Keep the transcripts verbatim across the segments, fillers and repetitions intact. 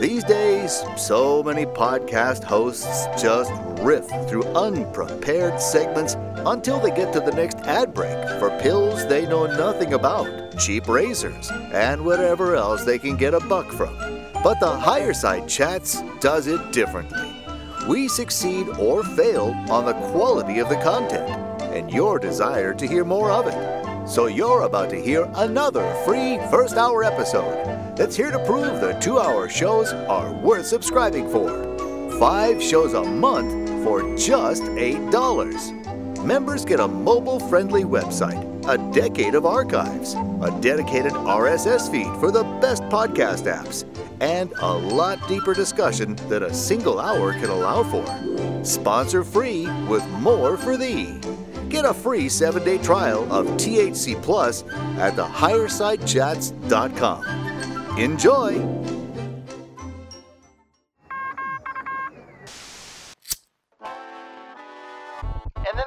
These days, so many podcast hosts just riff through unprepared segments until they get to the next ad break for pills they know nothing about, cheap razors, and whatever else they can get a buck from. But the Higher Side Chats does it differently. We succeed or fail on the quality of the content and your desire to hear more of it. So you're about to hear another free first hour episode that's here to prove the two-hour shows are worth subscribing for. Five shows a month for just eight dollars. Members get a mobile-friendly website, a decade of archives, a dedicated R S S feed for the best podcast apps, and a lot deeper discussion than a single hour can allow for. Sponsor-free with more for thee. Get a free seven-day trial of T H C Plus at the higher side chats dot com. Enjoy! In the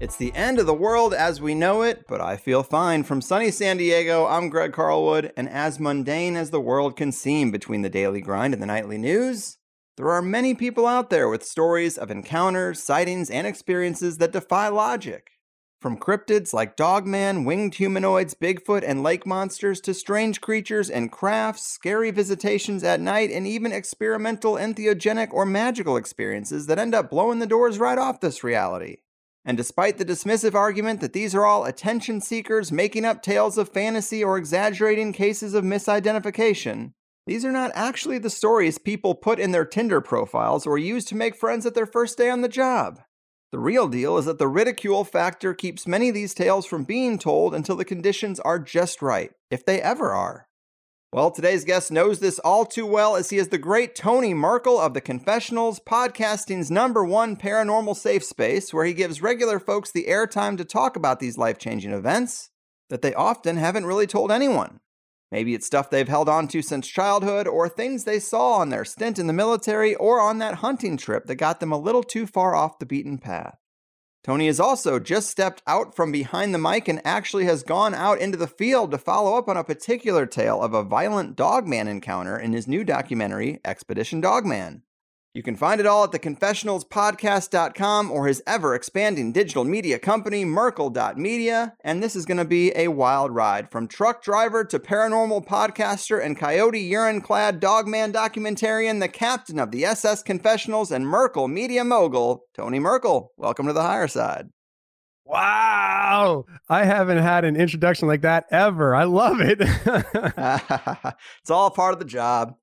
It's the end of the world as we know it, but I feel fine. From sunny San Diego, I'm Greg Carlwood, and as mundane as the world can seem between the daily grind and the nightly news, there are many people out there with stories of encounters, sightings, and experiences that defy logic. From cryptids like Dogman, winged humanoids, Bigfoot, and lake monsters to strange creatures and crafts, scary visitations at night, and even experimental, entheogenic, or magical experiences that end up blowing the doors right off this reality. And despite the dismissive argument that these are all attention seekers making up tales of fantasy or exaggerating cases of misidentification, these are not actually the stories people put in their Tinder profiles or use to make friends at their first day on the job. The real deal is that the ridicule factor keeps many of these tales from being told until the conditions are just right, if they ever are. Well, today's guest knows this all too well, as he is the great Tony Merkel of The Confessionals, podcasting's number one paranormal safe space, where he gives regular folks the airtime to talk about these life-changing events that they often haven't really told anyone. Maybe it's stuff they've held on to since childhood, or things they saw on their stint in the military or on that hunting trip that got them a little too far off the beaten path. Tony has also just stepped out from behind the mic and actually has gone out into the field to follow up on a particular tale of a violent Dogman encounter in his new documentary, Expedition Dogman. You can find it all at the confessionals podcast dot com or his ever-expanding digital media company, Merkel dot media, and this is going to be a wild ride. From truck driver to paranormal podcaster and coyote urine-clad Dogman documentarian, the captain of the S S Confessionals and Merkel media mogul, Tony Merkel. Welcome to the Higher Side. Wow. I haven't had an introduction like that ever. I love it. It's all part of the job.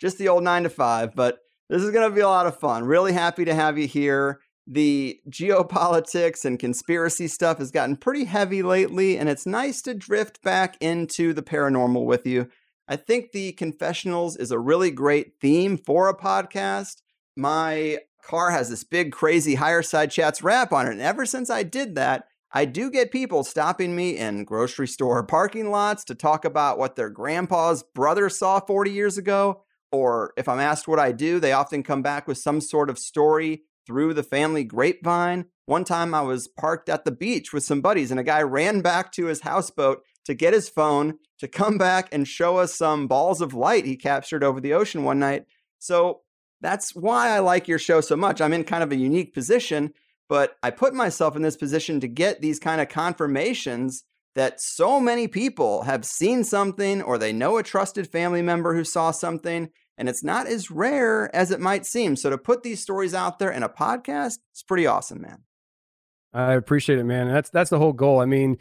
Just the old nine to five, but this is going to be a lot of fun. Really happy to have you here. The geopolitics and conspiracy stuff has gotten pretty heavy lately, and it's nice to drift back into the paranormal with you. I think The Confessionals is a really great theme for a podcast. My car has this big, crazy Higher Side Chats wrap on it, and ever since I did that, I do get people stopping me in grocery store parking lots to talk about what their grandpa's brother saw forty years ago. Or if I'm asked what I do, they often come back with some sort of story through the family grapevine. One time I was parked at the beach with some buddies and a guy ran back to his houseboat to get his phone to come back and show us some balls of light he captured over the ocean one night. So that's why I like your show so much. I'm in kind of a unique position, but I put myself in this position to get these kind of confirmations that so many people have seen something, or they know a trusted family member who saw something. And it's not as rare as it might seem. So to put these stories out there in a podcast, it's pretty awesome, man. I appreciate it, man. That's that's the whole goal. I mean,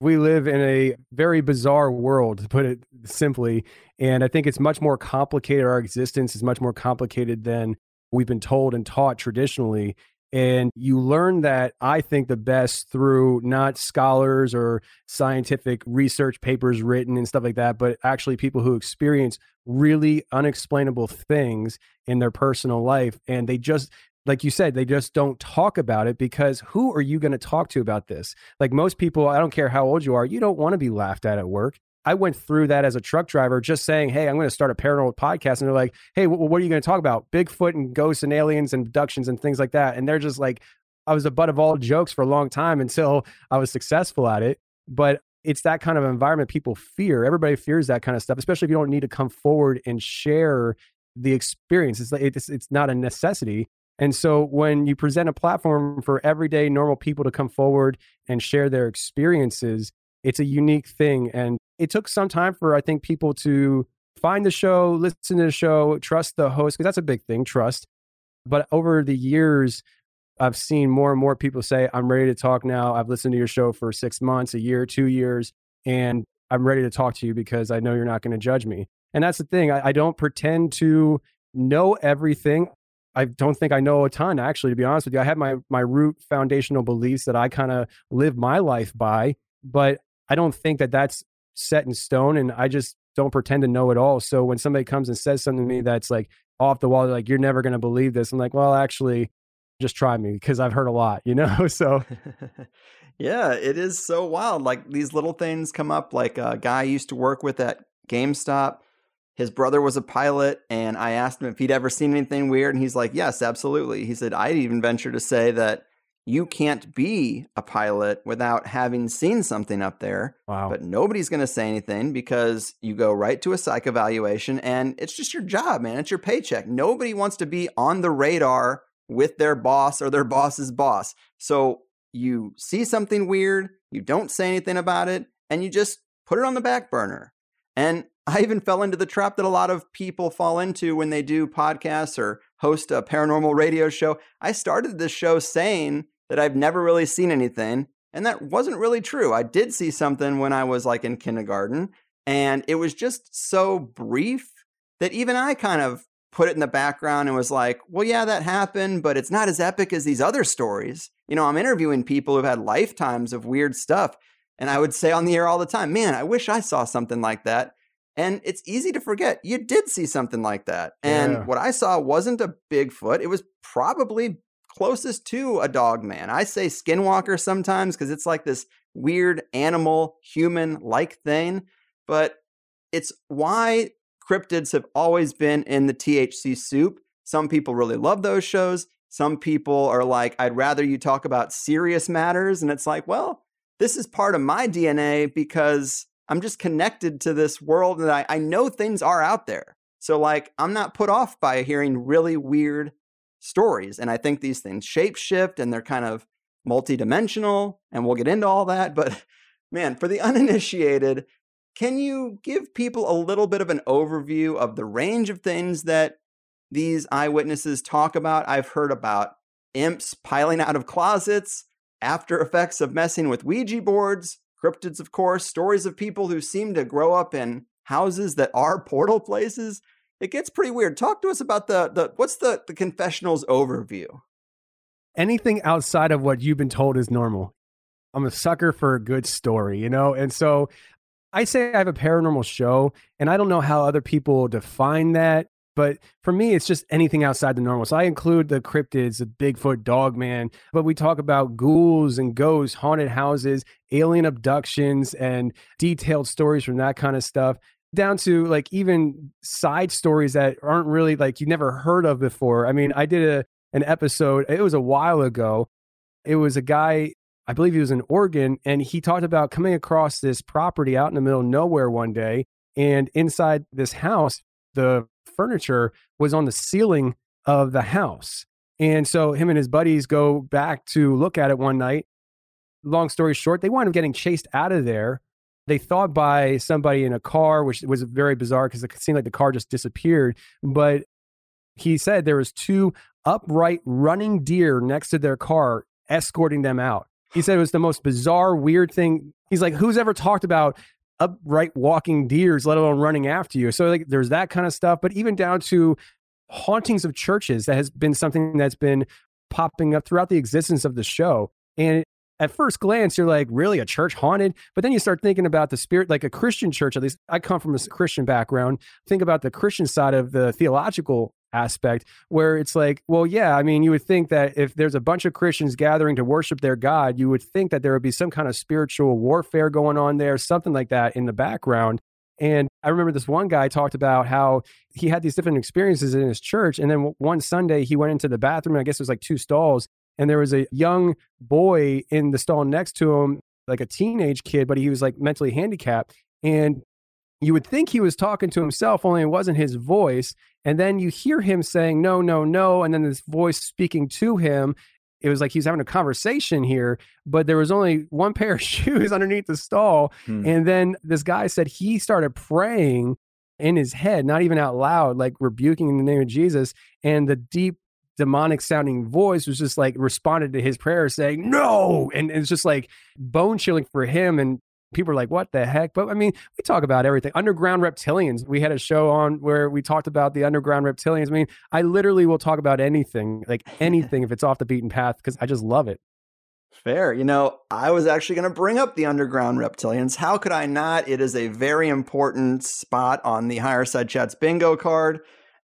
we live in a very bizarre world, to put it simply. And I think it's much more complicated. Our existence is much more complicated than we've been told and taught traditionally. And you learn that, I think, the best through not scholars or scientific research papers written and stuff like that, but actually people who experience really unexplainable things in their personal life. And they just, like you said, they just don't talk about it, because who are you going to talk to about this? Like most people, I don't care how old you are, you don't want to be laughed at at work. I went through that as a truck driver, just saying, hey, I'm going to start a paranormal podcast. And they're like, hey, w- what are you going to talk about? Bigfoot and ghosts and aliens and abductions and things like that. And they're just like, I was the butt of all jokes for a long time until I was successful at it. But it's that kind of environment people fear. Everybody fears that kind of stuff, especially if you don't need to come forward and share the experience. It's like, it's, it's not a necessity. And so when you present a platform for everyday normal people to come forward and share their experiences, it's a unique thing. And it took some time for, I think, people to find the show, listen to the show, trust the host, because that's a big thing, trust. But over the years, I've seen more and more people say, I'm ready to talk now. I've listened to your show for six months, a year, two years, and I'm ready to talk to you because I know you're not going to judge me. And that's the thing. I, I don't pretend to know everything. I don't think I know a ton, actually, to be honest with you. I have my, my root foundational beliefs that I kind of live my life by, but I don't think that that's set in stone, and I just don't pretend to know it all. So when somebody comes and says something to me that's like off the wall, they're like, you're never going to believe this. I'm like, well, actually, just try me, because I've heard a lot, you know? So yeah, it is so wild. Like these little things come up, like a guy I used to work with at GameStop. His brother was a pilot, and I asked him if he'd ever seen anything weird. And he's like, yes, absolutely. He said, I'd even venture to say that you can't be a pilot without having seen something up there. Wow. But nobody's going to say anything, because you go right to a psych evaluation, and it's just your job, man. It's your paycheck. Nobody wants to be on the radar with their boss or their boss's boss. So you see something weird, you don't say anything about it, and you just put it on the back burner. And I even fell into the trap that a lot of people fall into when they do podcasts or host a paranormal radio show. I started this show saying that I've never really seen anything, and that wasn't really true. I did see something when I was like in kindergarten, and it was just so brief that even I kind of put it in the background and was like, well, yeah, that happened, but it's not as epic as these other stories. You know, I'm interviewing people who've had lifetimes of weird stuff, and I would say on the air all the time, man, I wish I saw something like that. And it's easy to forget you did see something like that. And yeah. What I saw wasn't a Bigfoot. It was probably closest to a dogman. I say skinwalker sometimes because it's like this weird animal, human-like thing. But it's why cryptids have always been in the T H C soup. Some people really love those shows. Some people are like, I'd rather you talk about serious matters. And it's like, well, this is part of my D N A because I'm just connected to this world, and I, I know things are out there. So like, I'm not put off by hearing really weird stories. And I think these things shape shift and they're kind of multidimensional, and we'll get into all that. But man, for the uninitiated, can you give people a little bit of an overview of the range of things that these eyewitnesses talk about? I've heard about imps piling out of closets, after effects of messing with Ouija boards, cryptids, of course, stories of people who seem to grow up in houses that are portal places. It gets pretty weird. Talk to us about the, the what's the, the confessionals overview? Anything outside of what you've been told is normal. I'm a sucker for a good story, you know? And so I say I have a paranormal show, and I don't know how other people define that, but for me, it's just anything outside the normal. So I include the cryptids, the Bigfoot, Dogman, but we talk about ghouls and ghosts, haunted houses, alien abductions, and detailed stories from that kind of stuff, down to like even side stories that aren't really like you never heard of before. I mean, I did a an episode, it was a while ago. It was a guy, I believe he was in Oregon, and he talked about coming across this property out in the middle of nowhere one day. And inside this house, the furniture was on the ceiling of the house. And so him and his buddies go back to look at it one night. Long story short, they wind up getting chased out of there. They thought by somebody in a car, which was very bizarre because it seemed like the car just disappeared. But he said there was two upright running deer next to their car escorting them out. He said it was the most bizarre, weird thing. He's like, who's ever talked about upright walking deers, let alone running after you? So like there's that kind of stuff, but even down to hauntings of churches. That has been something that's been popping up throughout the existence of the show. And at first glance, you're like, really, a church haunted? But then you start thinking about the spirit, like a Christian church, at least I come from a Christian background, think about the Christian side of the theological aspect, where it's like, well, yeah, I mean, you would think that if there's a bunch of Christians gathering to worship their God, you would think that there would be some kind of spiritual warfare going on there, something like that in the background. And I remember this one guy talked about how he had these different experiences in his church. And then one Sunday he went into the bathroom, and I guess it was like two stalls, and there was a young boy in the stall next to him, like a teenage kid, but he was like mentally handicapped. And you would think he was talking to himself, only it wasn't his voice. And then you hear him saying, no, no, no. And then this voice speaking to him, it was like he's having a conversation here, but there was only one pair of shoes underneath the stall. Hmm. And then this guy said he started praying in his head, not even out loud, like rebuking in the name of Jesus. And the deep demonic sounding voice was just like responded to his prayer saying, no. And it's just like bone chilling for him. And people are like, what the heck? But I mean, we talk about everything. Underground reptilians. We had a show on where we talked about the underground reptilians. I mean, I literally will talk about anything, like anything, if it's off the beaten path, because I just love it. Fair. You know, I was actually going to bring up the underground reptilians. How could I not? It is a very important spot on the Higher Side Chats bingo card.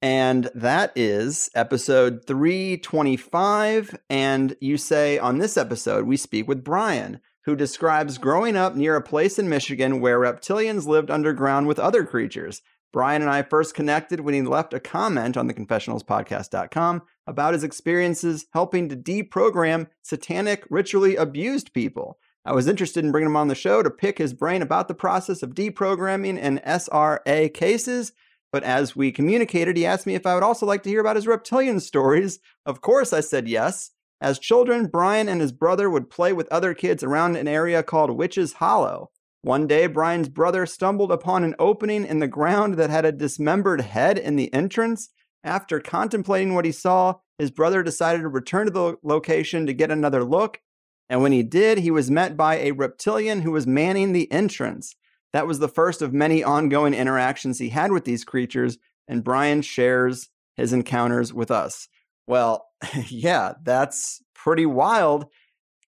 And that is episode three twenty-five. And you say, on this episode, we speak with Brian, who describes growing up near a place in Michigan where reptilians lived underground with other creatures. Brian and I first connected when he left a comment on the confessionals podcast dot com about his experiences helping to deprogram satanic, ritually abused people. I was interested in bringing him on the show to pick his brain about the process of deprogramming and S R A cases, but as we communicated, he asked me if I would also like to hear about his reptilian stories. Of course, I said yes. As children, Brian and his brother would play with other kids around an area called Witch's Hollow. One day, Brian's brother stumbled upon an opening in the ground that had a dismembered head in the entrance. After contemplating what he saw, his brother decided to return to the location to get another look. And when he did, he was met by a reptilian who was manning the entrance. That was the first of many ongoing interactions he had with these creatures, and Brian shares his encounters with us. Well, yeah, that's pretty wild.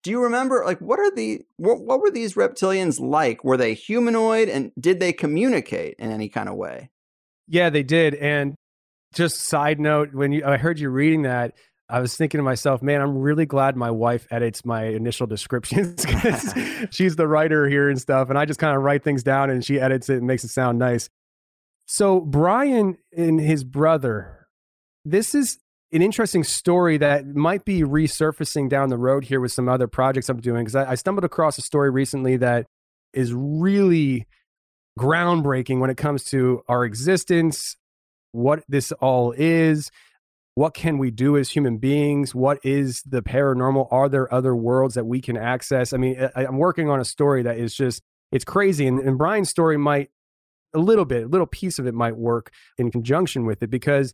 Do you remember, like, what are the what, what were these reptilians like? Were they humanoid, and did they communicate in any kind of way? Yeah, they did. And just side note, when you, I heard you reading that, I was thinking to myself, man, I'm really glad my wife edits my initial descriptions because she's the writer here and stuff, and I just kind of write things down and she edits it and makes it sound nice. So Brian and his brother, this is an interesting story that might be resurfacing down the road here with some other projects I'm doing, because I, I stumbled across a story recently that is really groundbreaking when it comes to our existence, what this all is, what can we do as human beings, what is the paranormal, are there other worlds that we can access? I mean, I, I'm working on a story that is just, it's crazy. And, and Brian's story might, a little bit, a little piece of it might work in conjunction with it, because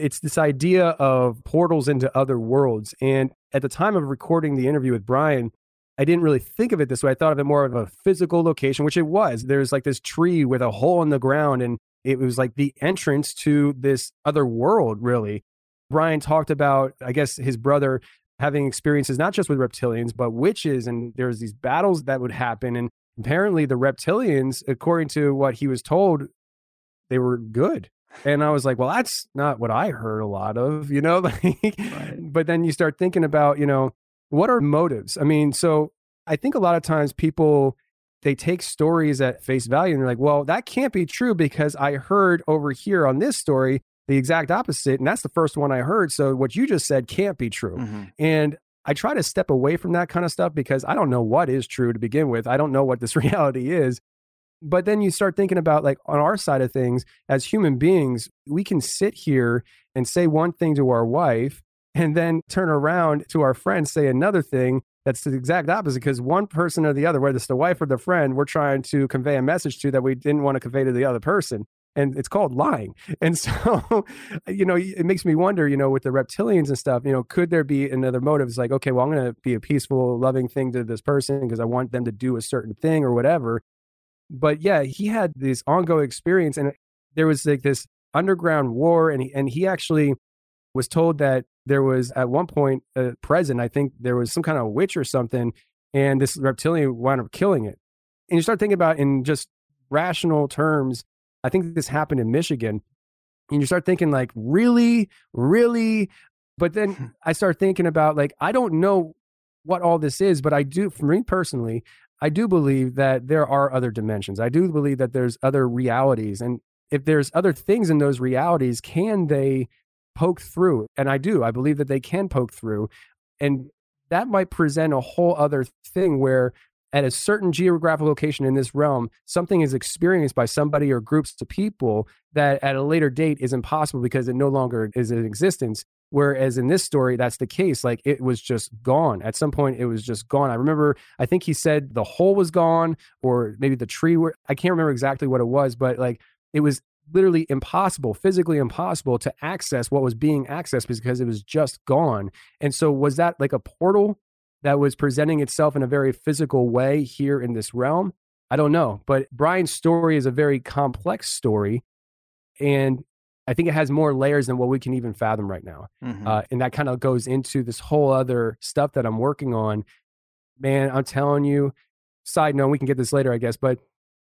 it's this idea of portals into other worlds. And at the time of recording the interview with Brian, I didn't really think of it this way. I thought of it more of a physical location, which it was. There's like this tree with a hole in the ground, and it was like the entrance to this other world, really. Brian talked about, I guess, his brother having experiences, not just with reptilians, but witches. And there's these battles that would happen. And apparently the reptilians, according to what he was told, they were good. And I was like, well, that's not what I heard a lot of, you know, like, right. But then you start thinking about, you know, what are motives? I mean, so I think a lot of times people, they take stories at face value and they're like, well, that can't be true because I heard over here on this story the exact opposite. And that's the first one I heard. So what you just said can't be true. Mm-hmm. And I try to step away from that kind of stuff because I don't know what is true to begin with. I don't know what this reality is. But then you start thinking about, like, on our side of things, as human beings, we can sit here and say one thing to our wife and then turn around to our friend, say another thing that's the exact opposite, because one person or the other, whether it's the wife or the friend, we're trying to convey a message to that we didn't want to convey to the other person. And it's called lying. And so, you know, it makes me wonder, you know, with the reptilians and stuff, you know, could there be another motive? It's like, okay, well, I'm going to be a peaceful, loving thing to this person because I want them to do a certain thing or whatever. But yeah, he had this ongoing experience, and there was like this underground war, and he, and he actually was told that there was at one point a present, I think there was some kind of witch or something, and this reptilian wound up killing it. And you start thinking about in just rational terms, I think this happened in Michigan. And you start thinking like, really, really? But then I start thinking about like, I don't know what all this is, but I do, for me personally, I do believe that there are other dimensions. I do believe that there's other realities. And if there's other things in those realities, can they poke through? And I do, I believe that they can poke through. And that might present a whole other thing where at a certain geographical location in this realm, something is experienced by somebody or groups of people that at a later date is impossible because it no longer is in existence. Whereas in this story, that's the case. Like it was just gone. At some point, it was just gone. I remember, I think he said the hole was gone or maybe the tree were, I can't remember exactly what it was, but like it was literally impossible, physically impossible to access what was being accessed because it was just gone. And so was that like a portal that was presenting itself in a very physical way here in this realm? I don't know, but Brian's story is a very complex story. And I think it has more layers than what we can even fathom right now. Mm-hmm. Uh, and that kind of goes into this whole other stuff that I'm working on. Man, I'm telling you, side note, we can get this later, I guess, but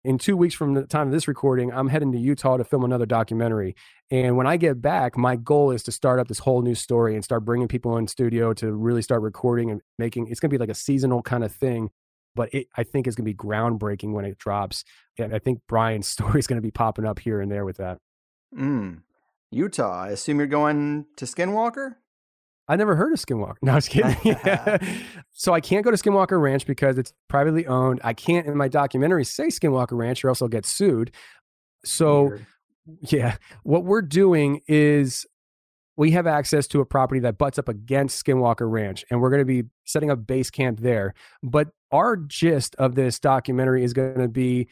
in two weeks from the time of this recording, I'm heading to Utah to film another documentary. And when I get back, my goal is to start up this whole new story and start bringing people in studio to really start recording and making, it's going to be like a seasonal kind of thing, but it, I think it's going to be groundbreaking when it drops. And I think Brian's story is going to be popping up here and there with that. Mm. Utah, I assume you're going to Skinwalker? I never heard of Skinwalker. No, I was kidding. So I can't go to Skinwalker Ranch because it's privately owned. I can't in my documentary say Skinwalker Ranch or else I'll get sued. So Weird. yeah, what we're doing is we have access to a property that butts up against Skinwalker Ranch and we're going to be setting up base camp there. But our gist of this documentary is going to be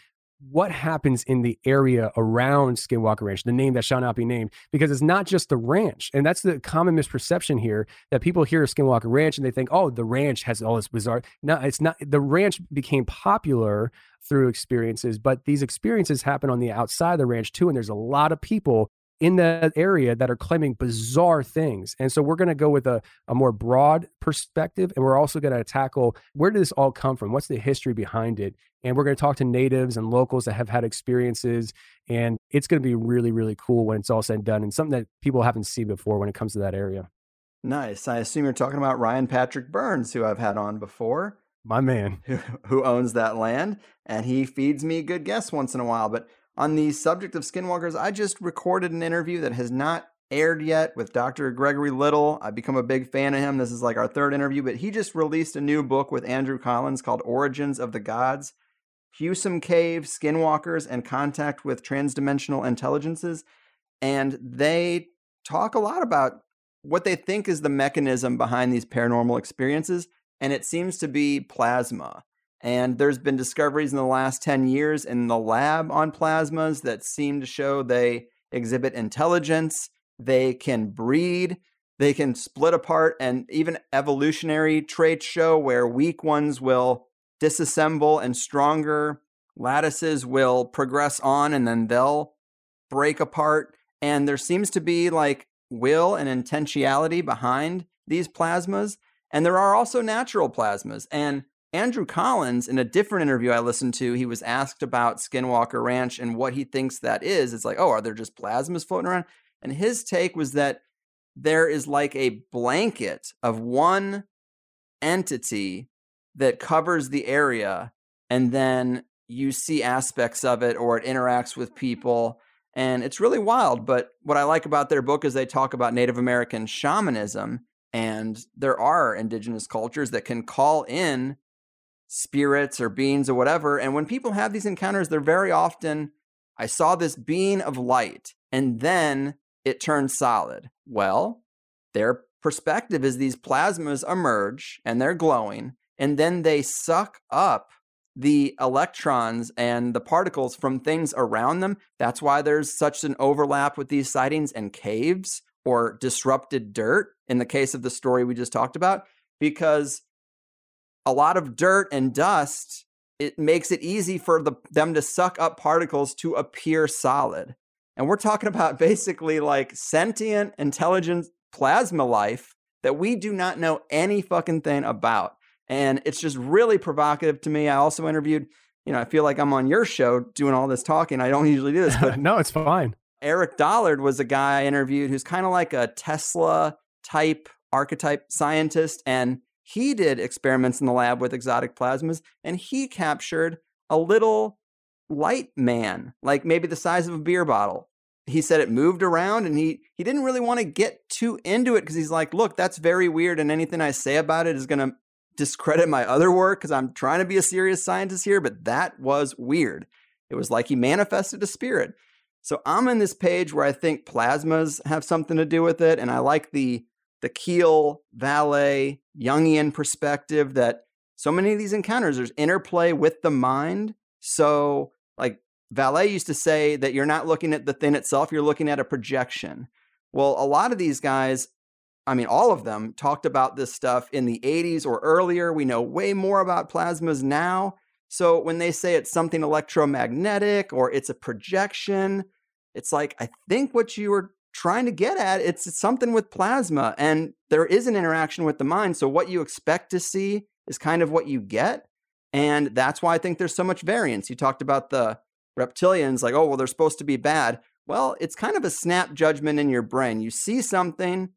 what happens in the area around Skinwalker Ranch, the name that shall not be named, because it's not just the ranch. And that's the common misperception here that people hear of Skinwalker Ranch and they think, oh, the ranch has all this bizarre. No, it's not. The ranch became popular through experiences, but these experiences happen on the outside of the ranch too. And there's a lot of people in that area that are claiming bizarre things. And so we're going to go with a, a more broad perspective. And we're also going to tackle, where did this all come from? What's the history behind it? And we're going to talk to natives and locals that have had experiences. And it's going to be really, really cool when it's all said and done. And something that people haven't seen before when it comes to that area. Nice. I assume you're talking about Ryan Patrick Burns, who I've had on before. My man. Who, who owns that land. And he feeds me good guests once in a while. But on the subject of skinwalkers, I just recorded an interview that has not aired yet with Doctor Gregory Little. I've become a big fan of him. This is like our third interview, but he just released a new book with Andrew Collins called Origins of the Gods, Hewsome Cave, Skinwalkers, and Contact with Transdimensional Intelligences. And they talk a lot about what they think is the mechanism behind these paranormal experiences, and it seems to be plasma. And there's been discoveries in the last ten years in the lab on plasmas that seem to show they exhibit intelligence, they can breed, they can split apart, and even evolutionary traits show where weak ones will disassemble and stronger lattices will progress on and then they'll break apart. And there seems to be like will and intentionality behind these plasmas. And there are also natural plasmas. And Andrew Collins, in a different interview I listened to, he was asked about Skinwalker Ranch and what he thinks that is. It's like, oh, are there just plasmas floating around? And his take was that there is like a blanket of one entity that covers the area, and then you see aspects of it or it interacts with people. And it's really wild. But what I like about their book is they talk about Native American shamanism, and there are indigenous cultures that can call in spirits or beings or whatever. And when people have these encounters, they're very often, I saw this being of light and then it turned solid. Well, their perspective is these plasmas emerge and they're glowing, and then they suck up the electrons and the particles from things around them. That's why there's such an overlap with these sightings and caves or disrupted dirt in the case of the story we just talked about, because a lot of dirt and dust, it makes it easy for the, them to suck up particles to appear solid. And we're talking about basically like sentient, intelligent plasma life that we do not know any fucking thing about. And it's just really provocative to me. I also interviewed, you know, I feel like I'm on your show doing all this talking. I don't usually do this, but no, it's fine. Eric Dollard was a guy I interviewed who's kind of like a Tesla type archetype scientist. And he did experiments in the lab with exotic plasmas, and he captured a little light man, like maybe the size of a beer bottle. He said it moved around, and he, he didn't really want to get too into it because he's like, look, that's very weird. And anything I say about it is going to discredit my other work because I'm trying to be a serious scientist here. But that was weird. It was like he manifested a spirit. So I'm in this page where I think plasmas have something to do with it. And I like the the Keel, Valet, Jungian perspective that so many of these encounters, there's interplay with the mind. So like Valet used to say that you're not looking at the thing itself, you're looking at a projection. Well, a lot of these guys, I mean, all of them talked about this stuff in the eighties or earlier. We know way more about plasmas now. So when they say it's something electromagnetic or it's a projection, it's like, I think what you were trying to get at, it's something with plasma, and there is an interaction with the mind. So what you expect to see is kind of what you get. And that's why I think there's so much variance. You talked about the reptilians, like, oh, well, they're supposed to be bad. Well, it's kind of a snap judgment in your brain. You see something,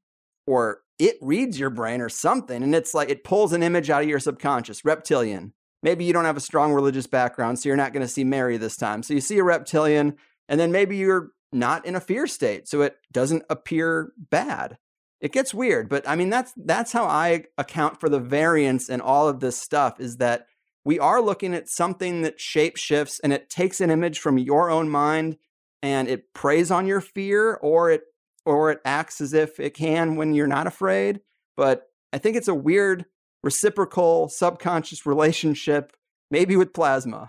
or it reads your brain or something, and it's like it pulls an image out of your subconscious. Reptilian. Maybe you don't have a strong religious background, so you're not going to see Mary this time. So you see a reptilian, and then maybe you're not in a fear state, so it doesn't appear bad. It gets weird, but I mean, that's that's how I account for the variance in all of this stuff, is that we are looking at something that shapeshifts, and it takes an image from your own mind, and it preys on your fear, or it or it acts as if it can when you're not afraid. But I think it's a weird reciprocal subconscious relationship, maybe with plasma.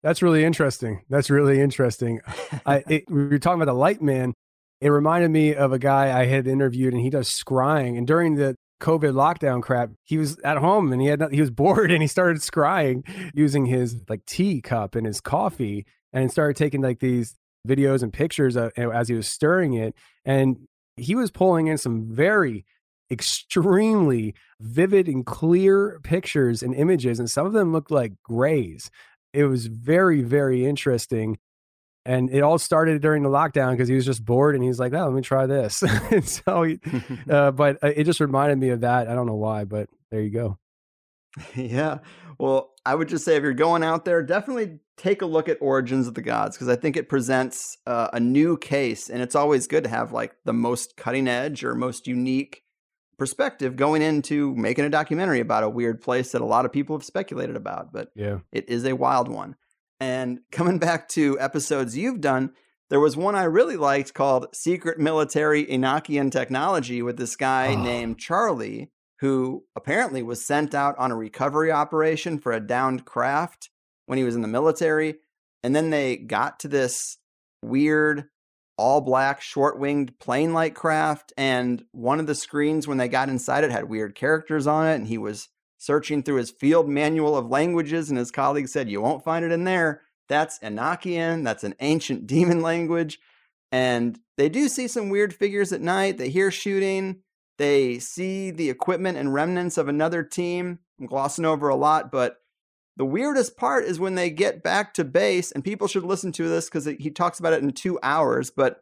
That's really interesting. That's really interesting. I, it, we were talking about the light man. It reminded me of a guy I had interviewed, and he does scrying. And during the COVID lockdown crap, he was at home and he had, he was bored, and he started scrying using his like tea cup and his coffee, and started taking like these videos and pictures of, as he was stirring it. And he was pulling in some very extremely vivid and clear pictures and images. And some of them looked like grays. It was very, very interesting. And it all started during the lockdown because he was just bored, and he's like, oh, let me try this. And so, he, uh, but it just reminded me of that. I don't know why, but there you go. Yeah. Well, I would just say if you're going out there, definitely take a look at Origins of the Gods, because I think it presents uh, a new case, and it's always good to have like the most cutting edge or most unique perspective going into making a documentary about a weird place that a lot of people have speculated about, but yeah, it is a wild one. And coming back to episodes you've done, there was one I really liked called Secret Military Enochian Technology with this guy oh. named Charlie, who apparently was sent out on a recovery operation for a downed craft when he was in the military. And then they got to this weird, all-black, short-winged, plane-like craft. And one of the screens when they got inside it had weird characters on it, and he was searching through his field manual of languages, and his colleague said, you won't find it in there. That's Enochian. That's an ancient demon language. And they do see some weird figures at night. They hear shooting. They see the equipment and remnants of another team. I'm glossing over a lot, but the weirdest part is when they get back to base, and people should listen to this because he talks about it in two hours, but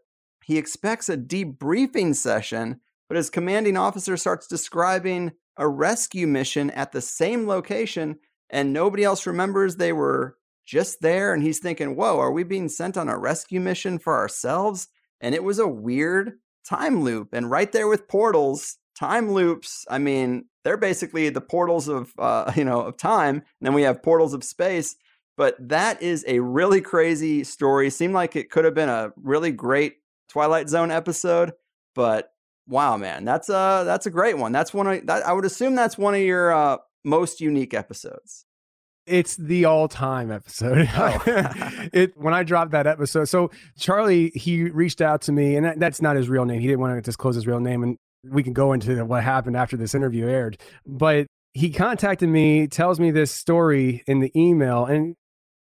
he expects a debriefing session, but his commanding officer starts describing a rescue mission at the same location, and nobody else remembers they were just there. And he's thinking, whoa, are we being sent on a rescue mission for ourselves? And it was a weird time loop. And right there with portals, time loops, I mean, they're basically the portals of, uh, you know, of time. And then we have portals of space, but that is a really crazy story. Seemed like it could have been a really great Twilight Zone episode, but wow, man, that's a that's a great one. That's one of, that, I would assume that's one of your uh, most unique episodes. It's the all-time episode. Oh. it when I dropped that episode, so Charlie, he reached out to me, and that, that's not his real name. He didn't want to disclose his real name, and we can go into what happened after this interview aired. But he contacted me, tells me this story in the email, and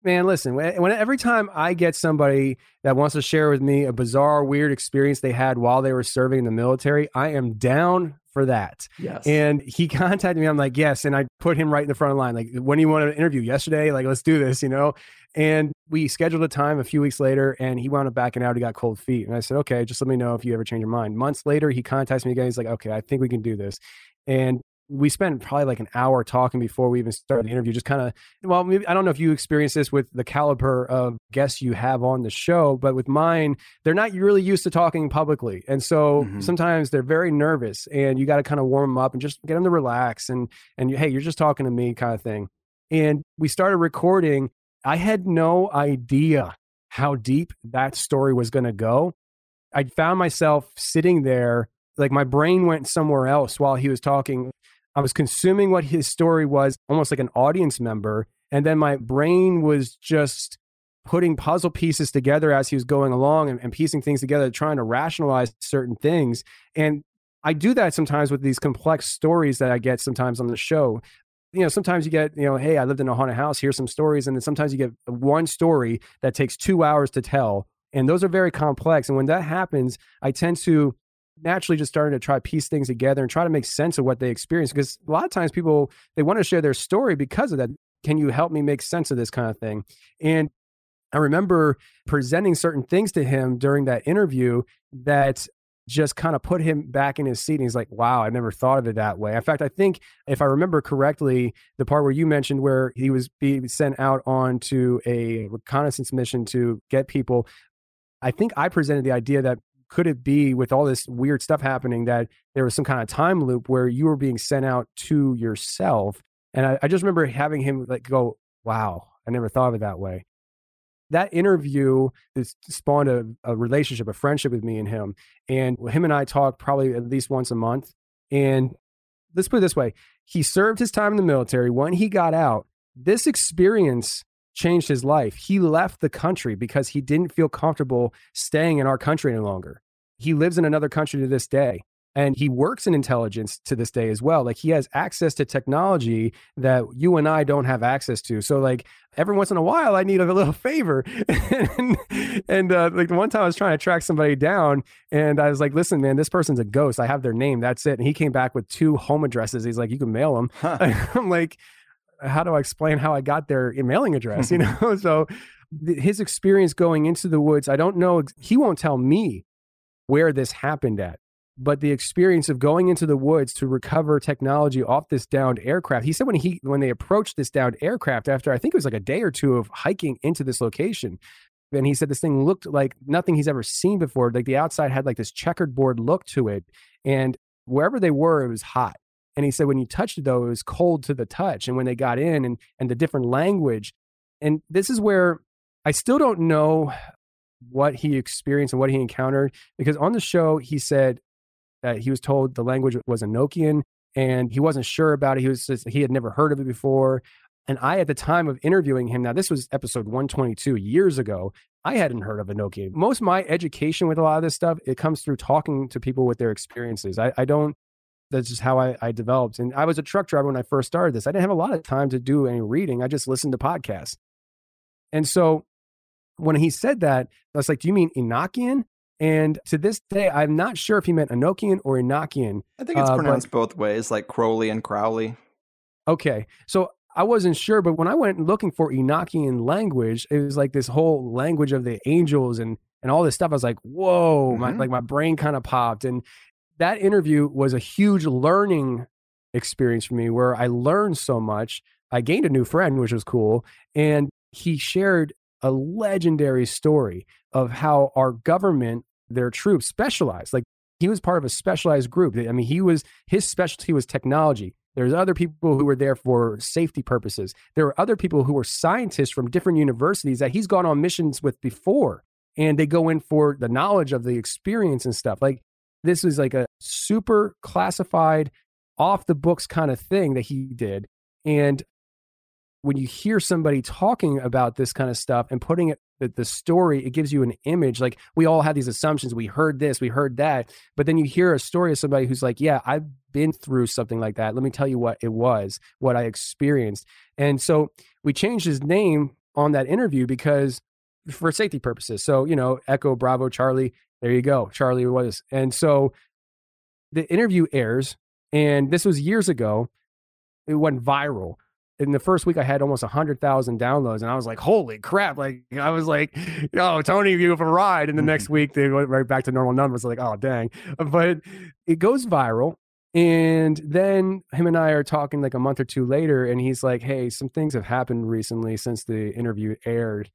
man, listen, when, when every time I get somebody that wants to share with me a bizarre, weird experience they had while they were serving in the military, I am down for that. Yes. And he contacted me. I'm like, yes. And I put him right in the front line. Like, when do you want to interview? Yesterday? Like, let's do this, you know? And we scheduled a time a few weeks later, and he wound up backing out. He got cold feet. And I said, okay, just let me know if you ever change your mind. Months later, he contacts me again. He's like, okay, I think we can do this. And we spent probably like an hour talking before we even started the interview, just kind of, well, maybe, I don't know if you experience this with the caliber of guests you have on the show, but with mine, they're not really used to talking publicly. And so mm-hmm. sometimes they're very nervous, and you got to kind of warm them up and just get them to relax and, and hey, you're just talking to me kind of thing. And we started recording. I had no idea how deep that story was going to go. I found myself sitting there, like my brain went somewhere else while he was talking. I was consuming what his story was, almost like an audience member. And then my brain was just putting puzzle pieces together as he was going along and, and piecing things together, trying to rationalize certain things. And I do that sometimes with these complex stories that I get sometimes on the show. You know, sometimes you get, you know, hey, I lived in a haunted house, here's some stories. And then sometimes you get one story that takes two hours to tell. And those are very complex. And when that happens, I tend to naturally just starting to try to piece things together and try to make sense of what they experience. Because a lot of times people, they want to share their story because of that. Can you help me make sense of this kind of thing? And I remember presenting certain things to him during that interview that just kind of put him back in his seat. And he's like, wow, I never thought of it that way. In fact, I think if I remember correctly, the part where you mentioned where he was being sent out onto a reconnaissance mission to get people, I think I presented the idea that could it be, with all this weird stuff happening, that there was some kind of time loop where you were being sent out to yourself? And I, I just remember having him like go, wow, I never thought of it that way. That interview is spawned a, a relationship, a friendship with me and him. And him and I talk probably at least once a month. And let's put it this way. He served his time in the military. When he got out, this experience changed his life. He left the country because he didn't feel comfortable staying in our country any longer. He lives in another country to this day, and he works in intelligence to this day as well. Like, he has access to technology that you and I don't have access to. So like every once in a while, I need a little favor. and and uh, like one time I was trying to track somebody down, and I was like, listen, man, this person's a ghost. I have their name. That's it. And he came back with two home addresses. He's like, you can mail them. Huh. I'm like, how do I explain how I got their mailing address? You know, so th- his experience going into the woods, I don't know. He won't tell me where this happened at, but the experience of going into the woods to recover technology off this downed aircraft. He said when he, when they approached this downed aircraft after, I think it was like a day or two of hiking into this location. And he said this thing looked like nothing he's ever seen before. Like the outside had like this checkered board look to it, and wherever they were, it was hot. And he said, when you touched it, though, it was cold to the touch. And when they got in and and the different language, and this is where I still don't know what he experienced and what he encountered, because on the show, he said that he was told the language was Enochian and he wasn't sure about it. He was just, he had never heard of it before. And I, at the time of interviewing him, now this was episode one twenty-two years ago, I hadn't heard of Enochian. Most of my education with a lot of this stuff, it comes through talking to people with their experiences. I, I don't That's just how I, I developed. And I was a truck driver when I first started this. I didn't have a lot of time to do any reading. I just listened to podcasts. And so when he said that, I was like, do you mean Enochian? And to this day, I'm not sure if he meant Enochian or Enochian. I think it's uh, pronounced but, both ways, like Crowley and Crowley. Okay. So I wasn't sure, but when I went looking for Enochian language, it was like this whole language of the angels and, and all this stuff. I was like, whoa, mm-hmm. my, like my brain kind of popped. And that interview was a huge learning experience for me where I learned so much. I gained a new friend, which was cool. And he shared a legendary story of how our government, their troops specialized. Like, he was part of a specialized group. I mean, he was, his specialty was technology. There's other people who were there for safety purposes. There were other people who were scientists from different universities that he's gone on missions with before. And they go in for the knowledge of the experience and stuff. Like, this was like a super classified, off the books kind of thing that he did. And when you hear somebody talking about this kind of stuff and putting it, the, the story, it gives you an image. Like, we all have these assumptions. We heard this, we heard that. But then you hear a story of somebody who's like, yeah, I've been through something like that. Let me tell you what it was, what I experienced. And so we changed his name on that interview because for safety purposes. So, you know, Echo, Bravo, Charlie, there you go. Charlie was. And so the interview airs, and this was years ago. It went viral. In the first week, I had almost one hundred thousand downloads, and I was like, holy crap. Like, I was like, yo, Tony, you have a ride. And the next week, they went right back to normal numbers. Like, oh, dang. But it goes viral. And then him and I are talking like a month or two later, and he's like, hey, some things have happened recently since the interview aired.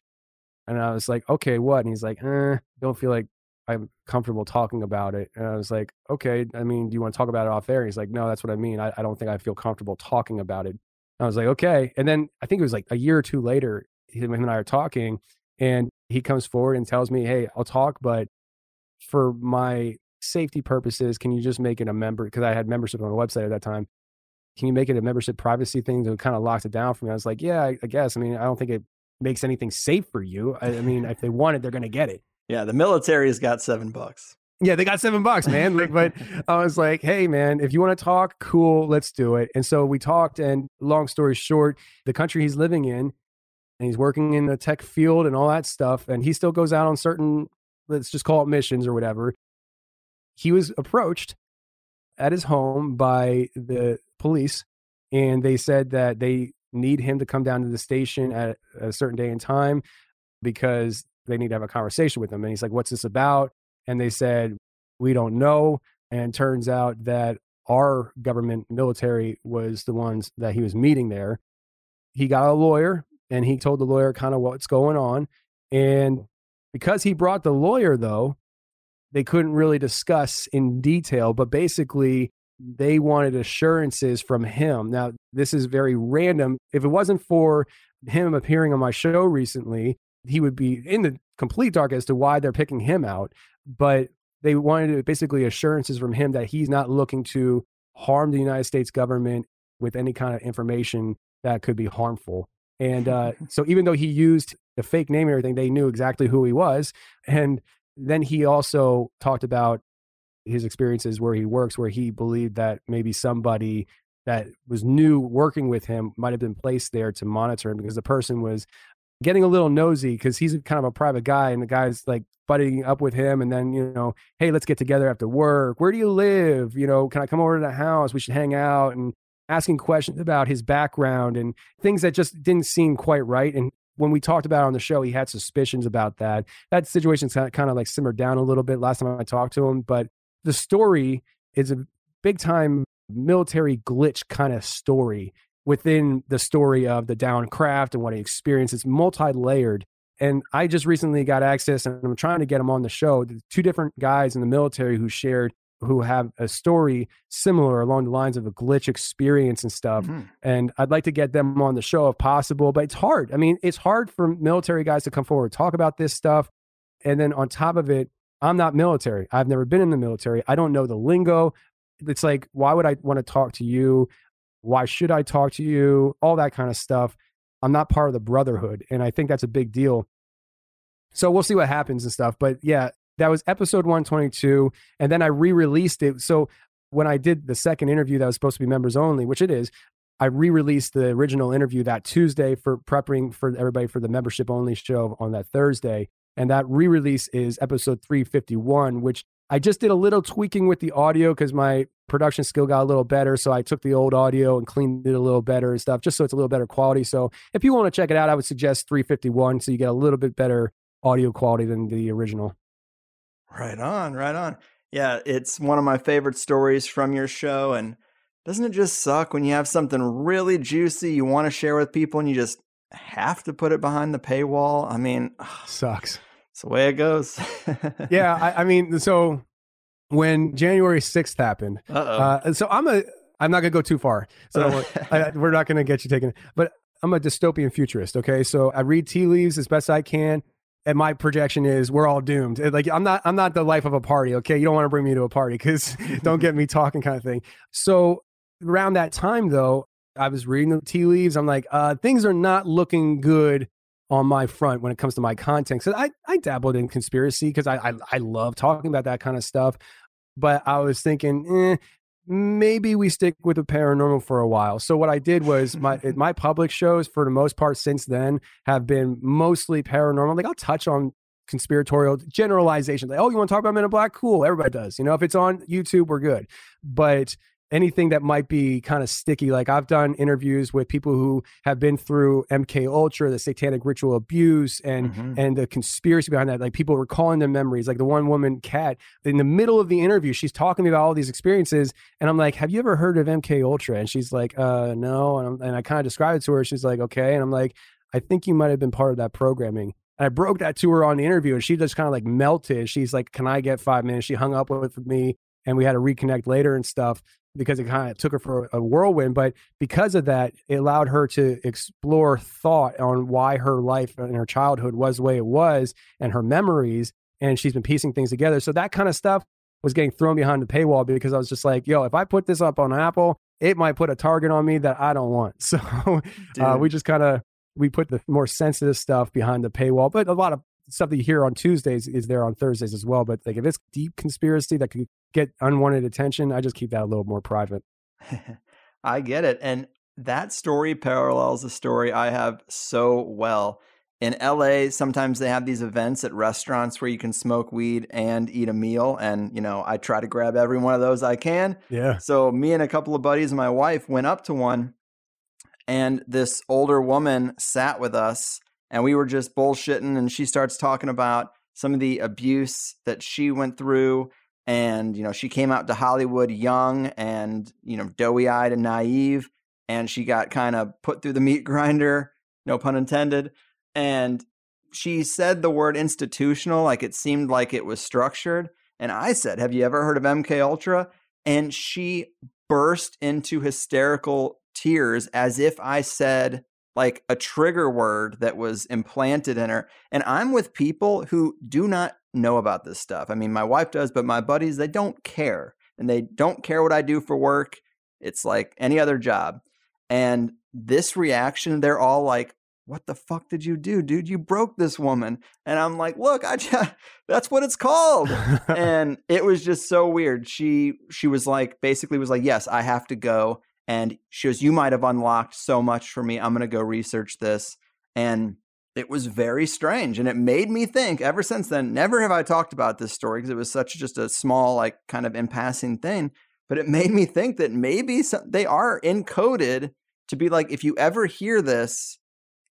And I was like, okay, what? And he's like, eh, don't feel like I'm comfortable talking about it. And I was like, okay, I mean, do you want to talk about it off air? And he's like, no, that's what I mean. I, I don't think I feel comfortable talking about it. I was like, okay. And then I think it was like a year or two later, him and I are talking, and he comes forward and tells me, hey, I'll talk, but for my safety purposes, can you just make it a member? Because I had membership on the website at that time. Can you make it a membership privacy thing that kind of locks it down for me? I was like, yeah, I, I guess. I mean, I don't think it makes anything safe for you. I, I mean, if they want it, they're going to get it. Yeah. The military has got seven bucks. Yeah, they got seven bucks, man. Like, but I was like, hey, man, if you want to talk, cool, let's do it. And so we talked, and long story short, the country he's living in, and he's working in the tech field and all that stuff, and he still goes out on certain, let's just call it missions or whatever. He was approached at his home by the police, and they said that they need him to come down to the station at a certain day and time because they need to have a conversation with him. And he's like, what's this about? And they said, we don't know. And turns out that our government military was the ones that he was meeting there. He got a lawyer, and he told the lawyer kind of what's going on. And because he brought the lawyer, though, they couldn't really discuss in detail, but basically they wanted assurances from him. Now, this is very random. If it wasn't for him appearing on my show recently, he would be in the complete dark as to why they're picking him out. But they wanted basically assurances from him that he's not looking to harm the United States government with any kind of information that could be harmful. And uh, so even though he used the fake name and everything, they knew exactly who he was. And then he also talked about his experiences where he works, where he believed that maybe somebody that was new working with him might have been placed there to monitor him because the person was getting a little nosy because he's kind of a private guy, and the guy's like buddying up with him. And then, you know, hey, let's get together after work. Where do you live? You know, can I come over to the house? We should hang out. And asking questions about his background and things that just didn't seem quite right. And when we talked about it on the show, he had suspicions about that. That situation's kind of like simmered down a little bit last time I talked to him. But the story is a big time military glitch kind of story within the story of the downcraft and what he experienced. It's multi-layered. And I just recently got access, and I'm trying to get him on the show. There's two different guys in the military who shared, who have a story similar along the lines of a glitch experience and stuff. Mm-hmm. And I'd like to get them on the show if possible, but it's hard. I mean, it's hard for military guys to come forward, talk about this stuff. And then on top of it, I'm not military. I've never been in the military. I don't know the lingo. It's like, why would I want to talk to you? Why should I talk to you? All that kind of stuff. I'm not part of the brotherhood. And I think that's a big deal. So we'll see what happens and stuff. But yeah, that was episode one twenty-two. And then I re-released it. So when I did the second interview that was supposed to be members only, which it is, I re-released the original interview that Tuesday for prepping for everybody for the membership only show on that Thursday. And that re-release is episode three fifty-one, which I just did a little tweaking with the audio because my production skill got a little better. So I took the old audio and cleaned it a little better and stuff, just so it's a little better quality. So if you want to check it out, I would suggest three fifty-one. So you get a little bit better audio quality than the original. Right on, right on. Yeah, it's one of my favorite stories from your show. And doesn't it just suck when you have something really juicy you want to share with people and you just have to put it behind the paywall? I mean, sucks. It's the way it goes. Yeah, I, I mean, so when January sixth happened, uh, so I'm a, I'm not gonna go too far. So I, we're not gonna get you taken. But I'm a dystopian futurist. Okay, so I read tea leaves as best I can, and my projection is we're all doomed. Like I'm not, I'm not the life of a party. Okay, you don't want to bring me to a party because don't get me talking kind of thing. So around that time though, I was reading the tea leaves. I'm like, uh, things are not looking good on my front when it comes to my content. So I, I dabbled in conspiracy because I, I I love talking about that kind of stuff. But I was thinking, eh, maybe we stick with the paranormal for a while. So what I did was my my public shows for the most part since then have been mostly paranormal. Like I'll touch on conspiratorial generalizations. Like, oh, you want to talk about Men in Black? Cool. Everybody does. You know, if it's on YouTube, we're good. But anything that might be kind of sticky, like I've done interviews with people who have been through M K Ultra, the satanic ritual abuse, and mm-hmm. and the conspiracy behind that. Like people recalling their memories. Like the one woman, Kat, in the middle of the interview, she's talking to me about all these experiences, and I'm like, "Have you ever heard of M K Ultra?" And she's like, "Uh, no." And, I'm, and I kind of described it to her. She's like, "Okay." And I'm like, "I think you might have been part of that programming." And I broke that to her on the interview, and she just kind of like melted. She's like, "Can I get five minutes?" She hung up with me, and we had to reconnect later and stuff, because it kind of took her for a whirlwind. But because of that, it allowed her to explore thought on why her life and her childhood was the way it was and her memories. And she's been piecing things together. So that kind of stuff was getting thrown behind the paywall, because I was just like, yo, if I put this up on Apple, it might put a target on me that I don't want. So uh, we just kind of, we put the more sensitive stuff behind the paywall. But a lot of stuff that you hear on Tuesdays is there on Thursdays as well. But like if it's deep conspiracy that could get unwanted attention, I just keep that a little more private. I get it. And that story parallels the story I have so well. In L A, sometimes they have these events at restaurants where you can smoke weed and eat a meal. And, you know, I try to grab every one of those I can. Yeah. So me and a couple of buddies and my wife went up to one, and this older woman sat with us, and we were just bullshitting, and she starts talking about some of the abuse that she went through. And, you know, she came out to Hollywood young and, you know, doughy-eyed and naive. And she got kind of put through the meat grinder, no pun intended. And she said the word institutional, like it seemed like it was structured. And I said, have you ever heard of M K Ultra? And she burst into hysterical tears as if I said like a trigger word that was implanted in her. And I'm with people who do not know about this stuff. I mean, my wife does, but my buddies, they don't care. And they don't care what I do for work. It's like any other job. And this reaction, they're all like, what the fuck did you do, dude? You broke this woman. And I'm like, look, I just, that's what it's called. And it was just so weird. She she was like, basically was like, yes, I have to go. And she goes, you might have unlocked so much for me. I'm going to go research this. And it was very strange. And it made me think ever since then, never have I talked about this story because it was such just a small, like kind of in passing thing. But it made me think that maybe some, they are encoded to be like, if you ever hear this,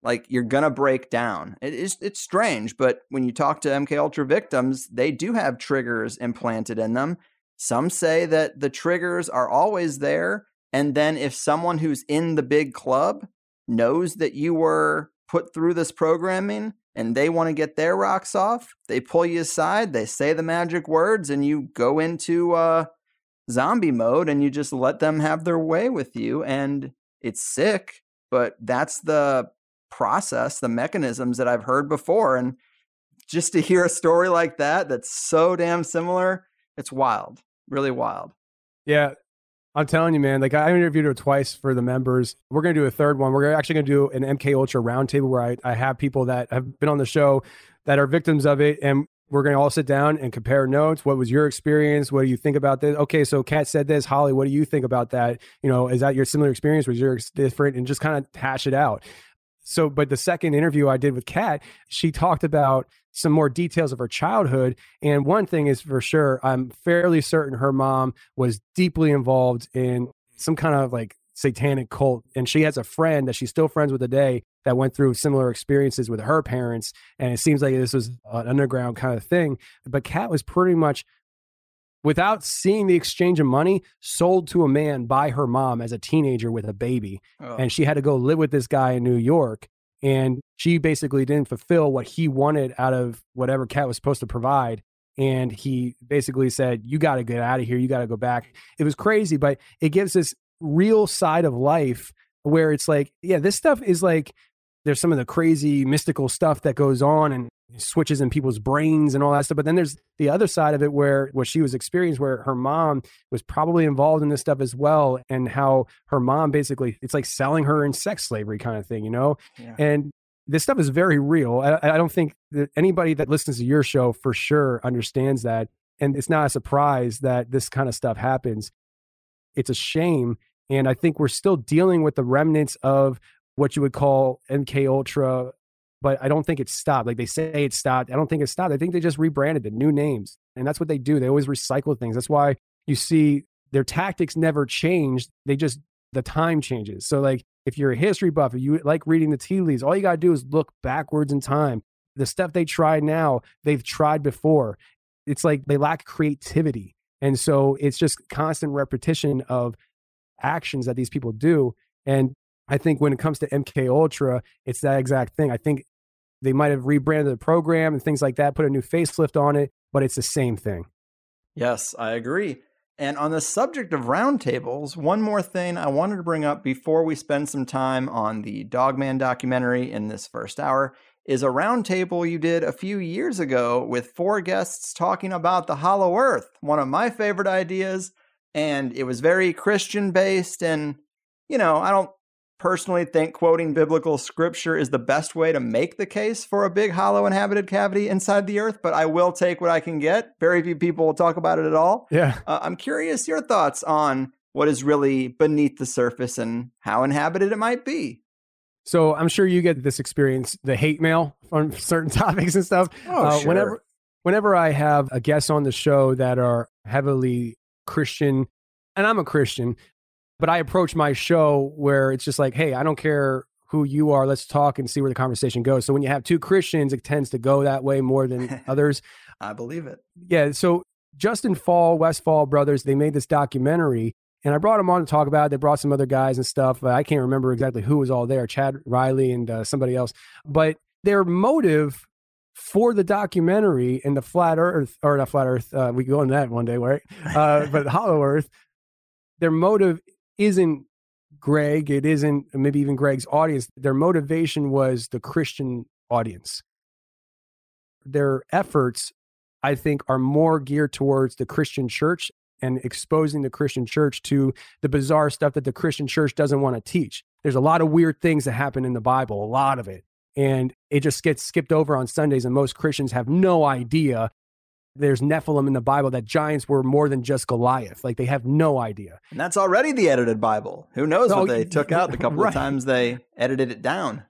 like you're going to break down. It is, it's strange. But when you talk to M K Ultra victims, they do have triggers implanted in them. Some say that the triggers are always there. And then if someone who's in the big club knows that you were put through this programming and they want to get their rocks off, they pull you aside, they say the magic words, and you go into uh, zombie mode and you just let them have their way with you. And it's sick, but that's the process, the mechanisms that I've heard before. And just to hear a story like that, that's so damn similar, it's wild, really wild. Yeah. I'm telling you, man, like I interviewed her twice for the members. We're going to do a third one. We're actually going to do an M K Ultra roundtable where I, I have people that have been on the show that are victims of it. And we're going to all sit down and compare notes. What was your experience? What do you think about this? Okay, so Kat said this. Holly, what do you think about that? You know, is that your similar experience? Was yours different? And just kind of hash it out. So, but the second interview I did with Kat, she talked about some more details of her childhood. And one thing is for sure, I'm fairly certain her mom was deeply involved in some kind of like satanic cult. And she has a friend that she's still friends with today that went through similar experiences with her parents. And it seems like this was an underground kind of thing. But Kat was pretty much, without seeing the exchange of money, sold to a man by her mom as a teenager with a baby. Oh. And she had to go live with this guy in New York. And she basically didn't fulfill what he wanted out of whatever Kat was supposed to provide. And he basically said, you got to get out of here. You got to go back. It was crazy, but it gives this real side of life where it's like, yeah, this stuff is like, there's some of the crazy mystical stuff that goes on and switches in people's brains and all that stuff. But then there's the other side of it where what she was experienced, where her mom was probably involved in this stuff as well. And how her mom basically, it's like selling her in sex slavery kind of thing, you know? Yeah. And this stuff is very real. I, I don't think that anybody that listens to your show for sure understands that. And it's not a surprise that this kind of stuff happens. It's a shame. And I think we're still dealing with the remnants of what you would call M K Ultra but I don't think it stopped. Like they say it stopped. I don't think it stopped. I think they just rebranded it, new names. And that's what they do. They always recycle things. That's why you see their tactics never changed. They just, the time changes. So like if you're a history buff, you like reading the tea leaves, all you got to do is look backwards in time. The stuff they try now, they've tried before. It's like they lack creativity. And so it's just constant repetition of actions that these people do. And I think when it comes to M K Ultra, it's that exact thing. I think they might have rebranded the program and things like that, put a new facelift on it, but it's the same thing. Yes, I agree. And on the subject of roundtables, one more thing I wanted to bring up before we spend some time on the Dogman documentary in this first hour is a roundtable you did a few years ago with four guests talking about the Hollow Earth, one of my favorite ideas. And it was very Christian-based. And, you know, I don't personally think quoting biblical scripture is the best way to make the case for a big hollow inhabited cavity inside the earth, but I will take what I can get. Very few people will talk about it at all. Yeah. Uh, I'm curious your thoughts on what is really beneath the surface and how inhabited it might be. So I'm sure you get this experience, the hate mail on certain topics and stuff. Oh, uh, sure. Whenever, whenever I have a guest on the show that are heavily Christian, and I'm a Christian, but I approach my show where it's just like, hey, I don't care who you are. Let's talk and see where the conversation goes. So when you have two Christians, it tends to go that way more than others. I believe it. Yeah. So Justin Fall, Westfall brothers, they made this documentary and I brought them on to talk about it. They brought some other guys and stuff. I can't remember exactly who was all there, Chad Riley and uh, somebody else, but their motive for the documentary and the flat earth, or not flat earth, uh, we go into that one day, right? Uh, but Hollow Earth, their motive isn't Greg, it isn't maybe even Greg's audience. Their motivation was the Christian audience. Their efforts, I think, are more geared towards the Christian church and exposing the Christian church to the bizarre stuff that the Christian church doesn't want to teach. There's a lot of weird things that happen in the Bible, a lot of it. And it just gets skipped over on Sundays, and most Christians have no idea there's Nephilim in the Bible, that giants were more than just Goliath. Like they have no idea. And that's already the edited Bible. Who knows oh, what they took out the couple right. of times they edited it down.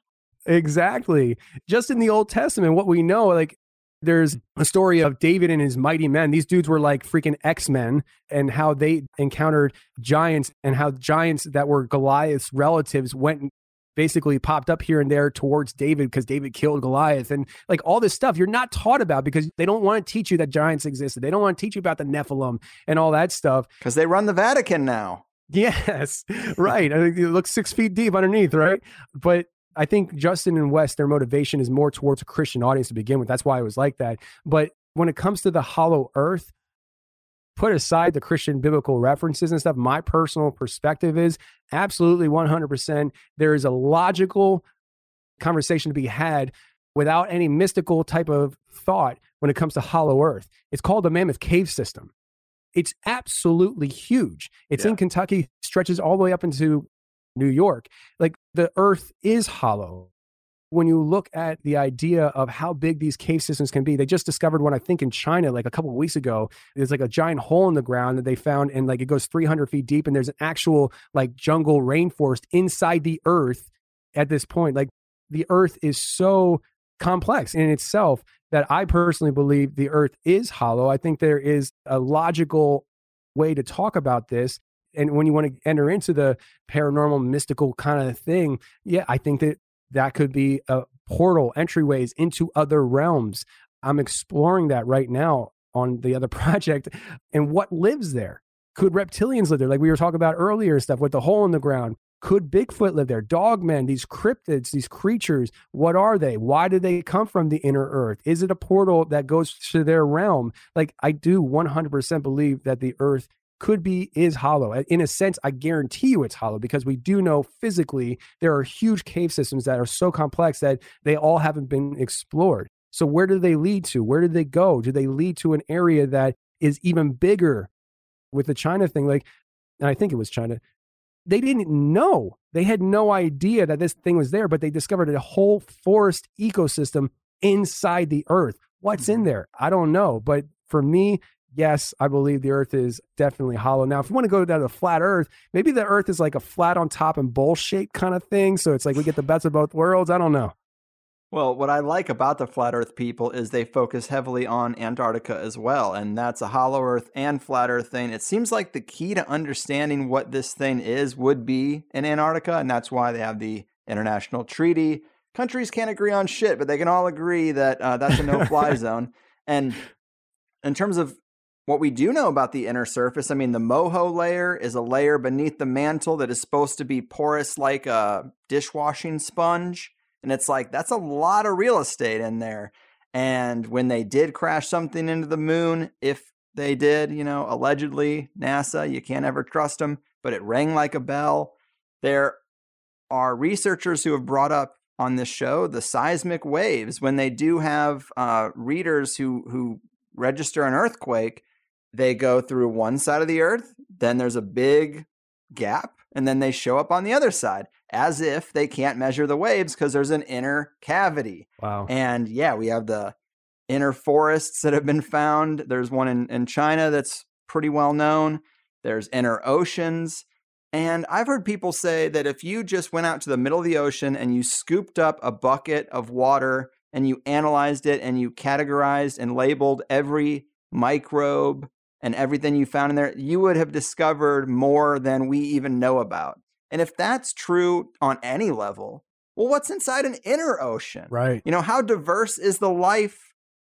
Exactly. Just in the Old Testament, what we know, like there's a story of David and his mighty men. These dudes were like freaking X-Men, and how they encountered giants, and how giants that were Goliath's relatives went and basically popped up here and there towards David because David killed Goliath, and like all this stuff you're not taught about because they don't want to teach you that giants existed. They don't want to teach you about the Nephilim and all that stuff. Because they run the Vatican now. Yes, right. I think it looks six feet deep underneath, right? But I think Justin and Wes, their motivation is more towards a Christian audience to begin with. That's why it was like that. But when it comes to the Hollow Earth, put aside the Christian biblical references and stuff, my personal perspective is absolutely one hundred percent. There is a logical conversation to be had without any mystical type of thought when it comes to Hollow Earth. It's called the Mammoth Cave System. It's absolutely huge. It's yeah. in Kentucky, stretches all the way up into New York. Like the earth is hollow. When you look at the idea of how big these cave systems can be, they just discovered one, I think in China, like a couple of weeks ago, there's like a giant hole in the ground that they found, and like it goes three hundred feet deep, and there's an actual like jungle rainforest inside the earth at this point. Like the earth is so complex in itself that I personally believe the earth is hollow. I think there is a logical way to talk about this. And when you want to enter into the paranormal, mystical kind of thing, yeah, I think that That could be a portal, entryways into other realms. I'm exploring that right now on the other project. And what lives there? Could reptilians live there? Like we were talking about earlier stuff with the hole in the ground. Could Bigfoot live there? Dogmen, these cryptids, these creatures, what are they? Why do they come from the inner earth? Is it a portal that goes to their realm? Like I do one hundred percent believe that the earth could be, is hollow. In a sense, I guarantee you it's hollow because we do know physically there are huge cave systems that are so complex that they all haven't been explored. So where do they lead to? Where do they go? Do they lead to an area that is even bigger? With the China thing, like, and I think it was China, they didn't know. They had no idea that this thing was there, but they discovered a whole forest ecosystem inside the earth. What's in there? I don't know. But for me, yes, I believe the earth is definitely hollow. Now, if you want to go down to the flat earth, maybe the earth is like a flat on top and bowl shape kind of thing. So it's like we get the best of both worlds. I don't know. Well, what I like about the Flat Earth people is they focus heavily on Antarctica as well, and that's a hollow Earth and flat Earth thing. It seems like the key to understanding what this thing is would be in Antarctica, and that's why they have the international treaty. Countries can't agree on shit, but they can all agree that uh, that's a no-fly zone. And in terms of what we do know about the inner surface, I mean, the MOHO layer is a layer beneath the mantle that is supposed to be porous like a dishwashing sponge. And it's like, that's a lot of real estate in there. And when they did crash something into the moon, if they did, you know, allegedly, NASA, you can't ever trust them, but it rang like a bell. There are researchers who have brought up on this show the seismic waves. When they do have uh, readers who, who register an earthquake, they go through one side of the earth, then there's a big gap, and then they show up on the other side as if they can't measure the waves because there's an inner cavity. Wow. And yeah, we have the inner forests that have been found. There's one in, in China that's pretty well known. There's inner oceans. And I've heard people say that if you just went out to the middle of the ocean and you scooped up a bucket of water and you analyzed it and you categorized and labeled every microbe and everything you found in there, you would have discovered more than we even know about. And if that's true on any level, well, what's inside an inner ocean? Right. You know, how diverse is the life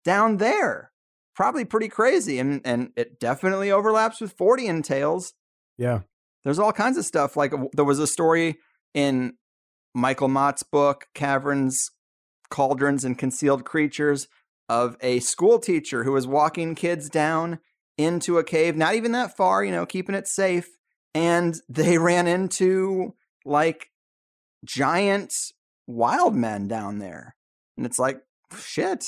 down there? Probably pretty crazy. And and it definitely overlaps with fortean tales. Yeah. There's all kinds of stuff. Like there was a story in Michael Mott's book, Caverns, Cauldrons, and Concealed Creatures, of a school teacher who was walking kids down into a cave, not even that far, you know, keeping it safe. And they ran into like giant wild men down there. And it's like, shit.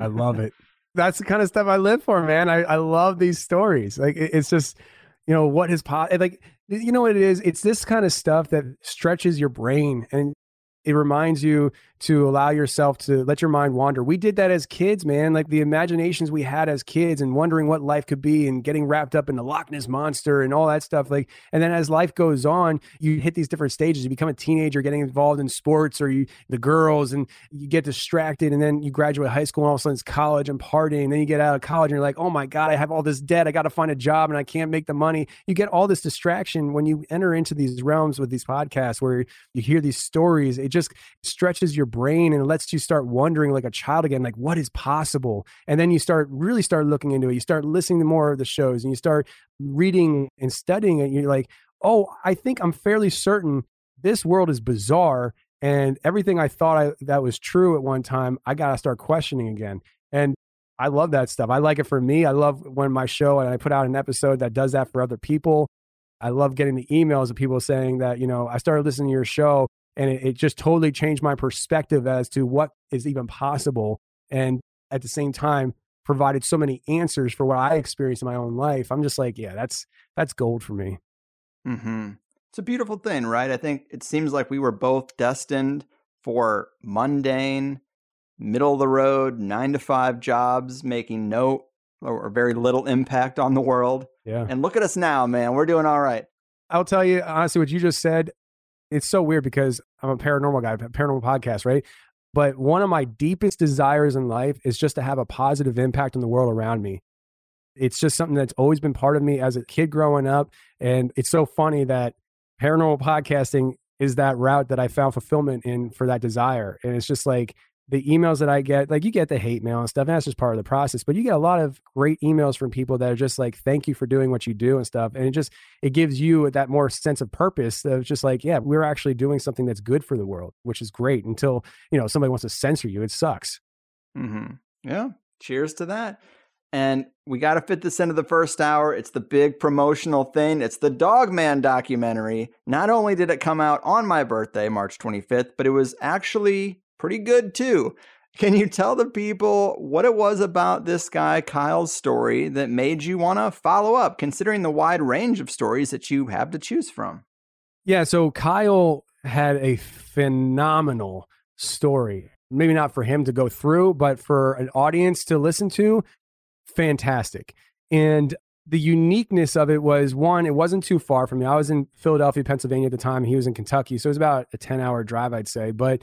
I love it. That's the kind of stuff I live for, man. I, I love these stories. Like it, it's just, you know, what is po- like, you know what it is? It's this kind of stuff that stretches your brain and it reminds you to allow yourself to let your mind wander. We did that as kids, man. Like the imaginations we had as kids and wondering what life could be and getting wrapped up in the Loch Ness Monster and all that stuff. Like, and then as life goes on, you hit these different stages. You become a teenager, getting involved in sports or you, the girls, and you get distracted. And then you graduate high school and all of a sudden it's college and partying. And then you get out of college and you're like, oh my God, I have all this debt. I got to find a job and I can't make the money. You get all this distraction when you enter into these realms with these podcasts where you hear these stories. It just stretches your brain and lets you start wondering like a child again, like what is possible? And then you start really start looking into it. You start listening to more of the shows and you start reading and studying it. You're like, oh, I think I'm fairly certain this world is bizarre. And everything I thought I, that was true at one time, I got to start questioning again. And I love that stuff. I like it for me. I love when my show and I put out an episode that does that for other people. I love getting the emails of people saying that, you know, I started listening to your show and it, it just totally changed my perspective as to what is even possible. And at the same time, provided so many answers for what I experienced in my own life. I'm just like, yeah, that's, that's gold for me. Mm-hmm. It's a beautiful thing, right? I think it seems like we were both destined for mundane, middle of the road, nine to five jobs, making no or very little impact on the world. Yeah. And look at us now, man, we're doing all right. I'll tell you, honestly, what you just said, it's so weird because I'm a paranormal guy, a paranormal podcast, right? But one of my deepest desires in life is just to have a positive impact on the world around me. It's just something that's always been part of me as a kid growing up. And it's so funny that paranormal podcasting is that route that I found fulfillment in for that desire. And it's just like the emails that I get, like you get the hate mail and stuff, and that's just part of the process, but you get a lot of great emails from people that are just like, thank you for doing what you do and stuff. And it just, it gives you that more sense of purpose of just like, yeah, we're actually doing something that's good for the world, which is great until, you know, somebody wants to censor you. It sucks. Mm-hmm. Yeah. Cheers to that. And we got to fit this into the first hour. It's the big promotional thing. It's the Dogman documentary. Not only did it come out on my birthday, March twenty-fifth, but it was actually pretty good too. Can you tell the people what it was about this guy, Kyle's story, that made you want to follow up, considering the wide range of stories that you have to choose from? Yeah. So Kyle had a phenomenal story, maybe not for him to go through, but for an audience to listen to. Fantastic. And the uniqueness of it was, one, it wasn't too far from me. I was in Philadelphia, Pennsylvania at the time. He was in Kentucky. So it was about a ten hour drive, I'd say, but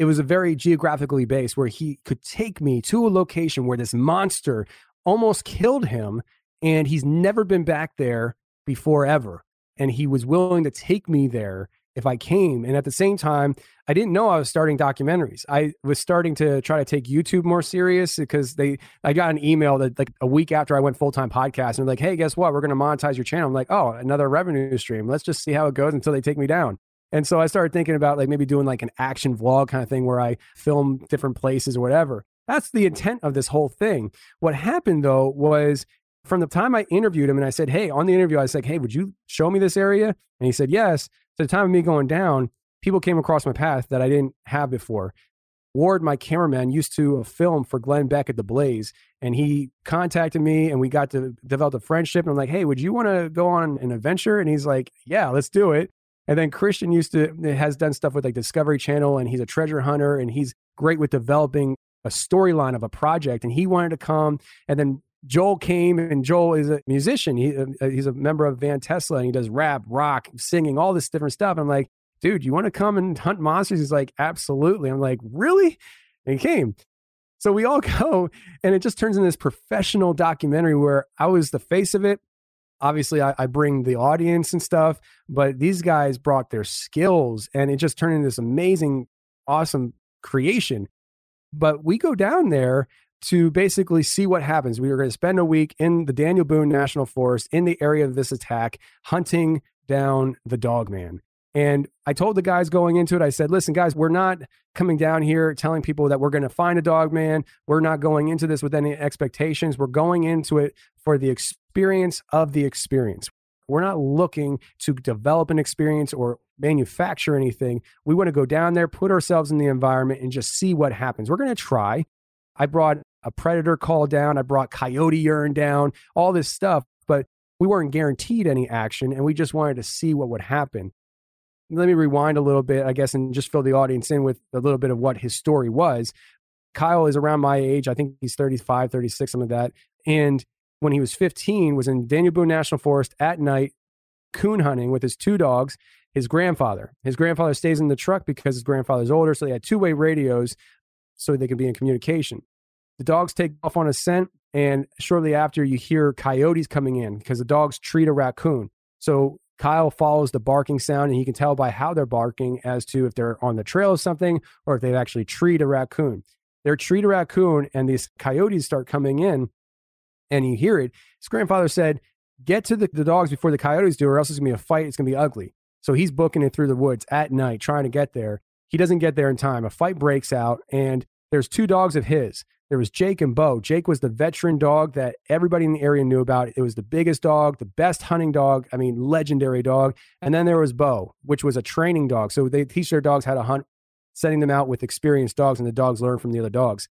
it was a very geographically based, where he could take me to a location where this monster almost killed him, and he's never been back there before ever. And he was willing to take me there if I came. And at the same time, I didn't know I was starting documentaries. I was starting to try to take YouTube more serious, because they, I got an email that like a week after I went full-time podcast, and they're like, hey, guess what? We're going to monetize your channel. I'm like, oh, another revenue stream. Let's just see how it goes until they take me down. And so I started thinking about like maybe doing like an action vlog kind of thing where I film different places or whatever. That's the intent of this whole thing. What happened though was, from the time I interviewed him and I said, hey, on the interview, I said, hey, would you show me this area? And he said, yes. To the time of me going down, people came across my path that I didn't have before. Ward, my cameraman, used to film for Glenn Beck at The Blaze, and he contacted me and we got to develop a friendship. And I'm like, hey, would you want to go on an adventure? And he's like, yeah, let's do it. And then Christian used to, has done stuff with like Discovery Channel, and he's a treasure hunter, and he's great with developing a storyline of a project. And he wanted to come. And then Joel came, and Joel is a musician. He, uh, he's a member of Van Tesla, and he does rap, rock, singing, all this different stuff. I'm like, dude, you want to come and hunt monsters? He's like, absolutely. I'm like, really? And he came. So we all go, and it just turns into this professional documentary where I was the face of it. Obviously, I, I bring the audience and stuff, but these guys brought their skills, and it just turned into this amazing, awesome creation. But we go down there to basically see what happens. We are going to spend a week in the Daniel Boone National Forest, in the area of this attack, hunting down the Dogman. And I told the guys going into it, I said, listen, guys, we're not coming down here telling people that we're going to find a Dogman. We're not going into this with any expectations. We're going into it for the experience of the experience. We're not looking to develop an experience or manufacture anything. We want to go down there, put ourselves in the environment, and just see what happens. We're going to try. I brought a predator call down. I brought coyote urine down, all this stuff, but we weren't guaranteed any action, and we just wanted to see what would happen. Let me rewind a little bit, I guess, and just fill the audience in with a little bit of what his story was. Kyle is around my age. I think he's thirty-five, thirty-six, something like that. And when he was fifteen, was in Daniel Boone National Forest at night, coon hunting with his two dogs, his grandfather. His grandfather stays in the truck because his grandfather's older, so they had two-way radios so they could be in communication. The dogs take off on a scent, and shortly after, you hear coyotes coming in because the dogs treat a raccoon. So Kyle follows the barking sound, and he can tell by how they're barking as to if they're on the trail of something or if they've actually treated a raccoon. They're treat a raccoon, and these coyotes start coming in, and you hear it. His grandfather said, get to the, the dogs before the coyotes do, or else it's going to be a fight. It's going to be ugly. So he's booking it through the woods at night, trying to get there. He doesn't get there in time. A fight breaks out, and there's two dogs of his. There was Jake and Bo. Jake was the veteran dog that everybody in the area knew about. It was the biggest dog, the best hunting dog. I mean, legendary dog. And then there was Bo, which was a training dog. So they teach their dogs how to hunt, sending them out with experienced dogs, and the dogs learn from the other dogs.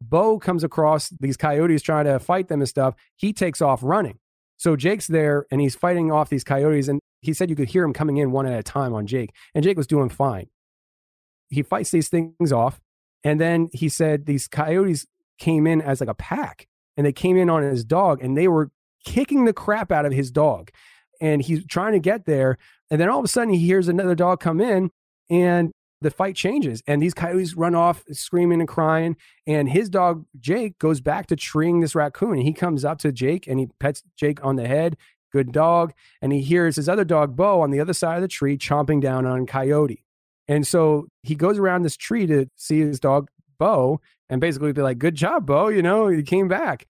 Bo comes across these coyotes trying to fight them and stuff. He takes off running. So Jake's there, and he's fighting off these coyotes. And he said you could hear him coming in one at a time on Jake. And Jake was doing fine. He fights these things off. And then he said these coyotes came in as like a pack, and they came in on his dog, and they were kicking the crap out of his dog. And he's trying to get there. And then all of a sudden he hears another dog come in, and the fight changes. And these coyotes run off screaming and crying. And his dog, Jake, goes back to treeing this raccoon. And he comes up to Jake, and he pets Jake on the head. Good dog. And he hears his other dog, Bo, on the other side of the tree chomping down on coyote. And so he goes around this tree to see his dog, Bo, and basically be like, good job, Bo, you know, he came back.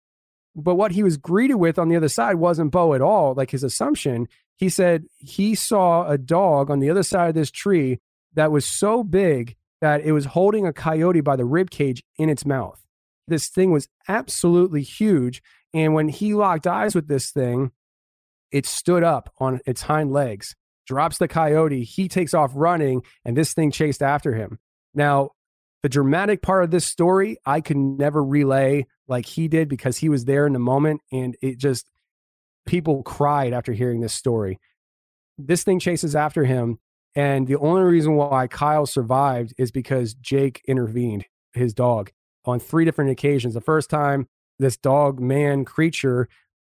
But what he was greeted with on the other side wasn't Bo at all, like his assumption. He said he saw a dog on the other side of this tree that was so big that it was holding a coyote by the rib cage in its mouth. This thing was absolutely huge. And when he locked eyes with this thing, it stood up on its hind legs, drops the coyote, he takes off running, and this thing chased after him. Now, the dramatic part of this story, I could never relay like he did because he was there in the moment, and it just, people cried after hearing this story. This thing chases after him, and the only reason why Kyle survived is because Jake intervened, his dog, on three different occasions. The first time, this dog man creature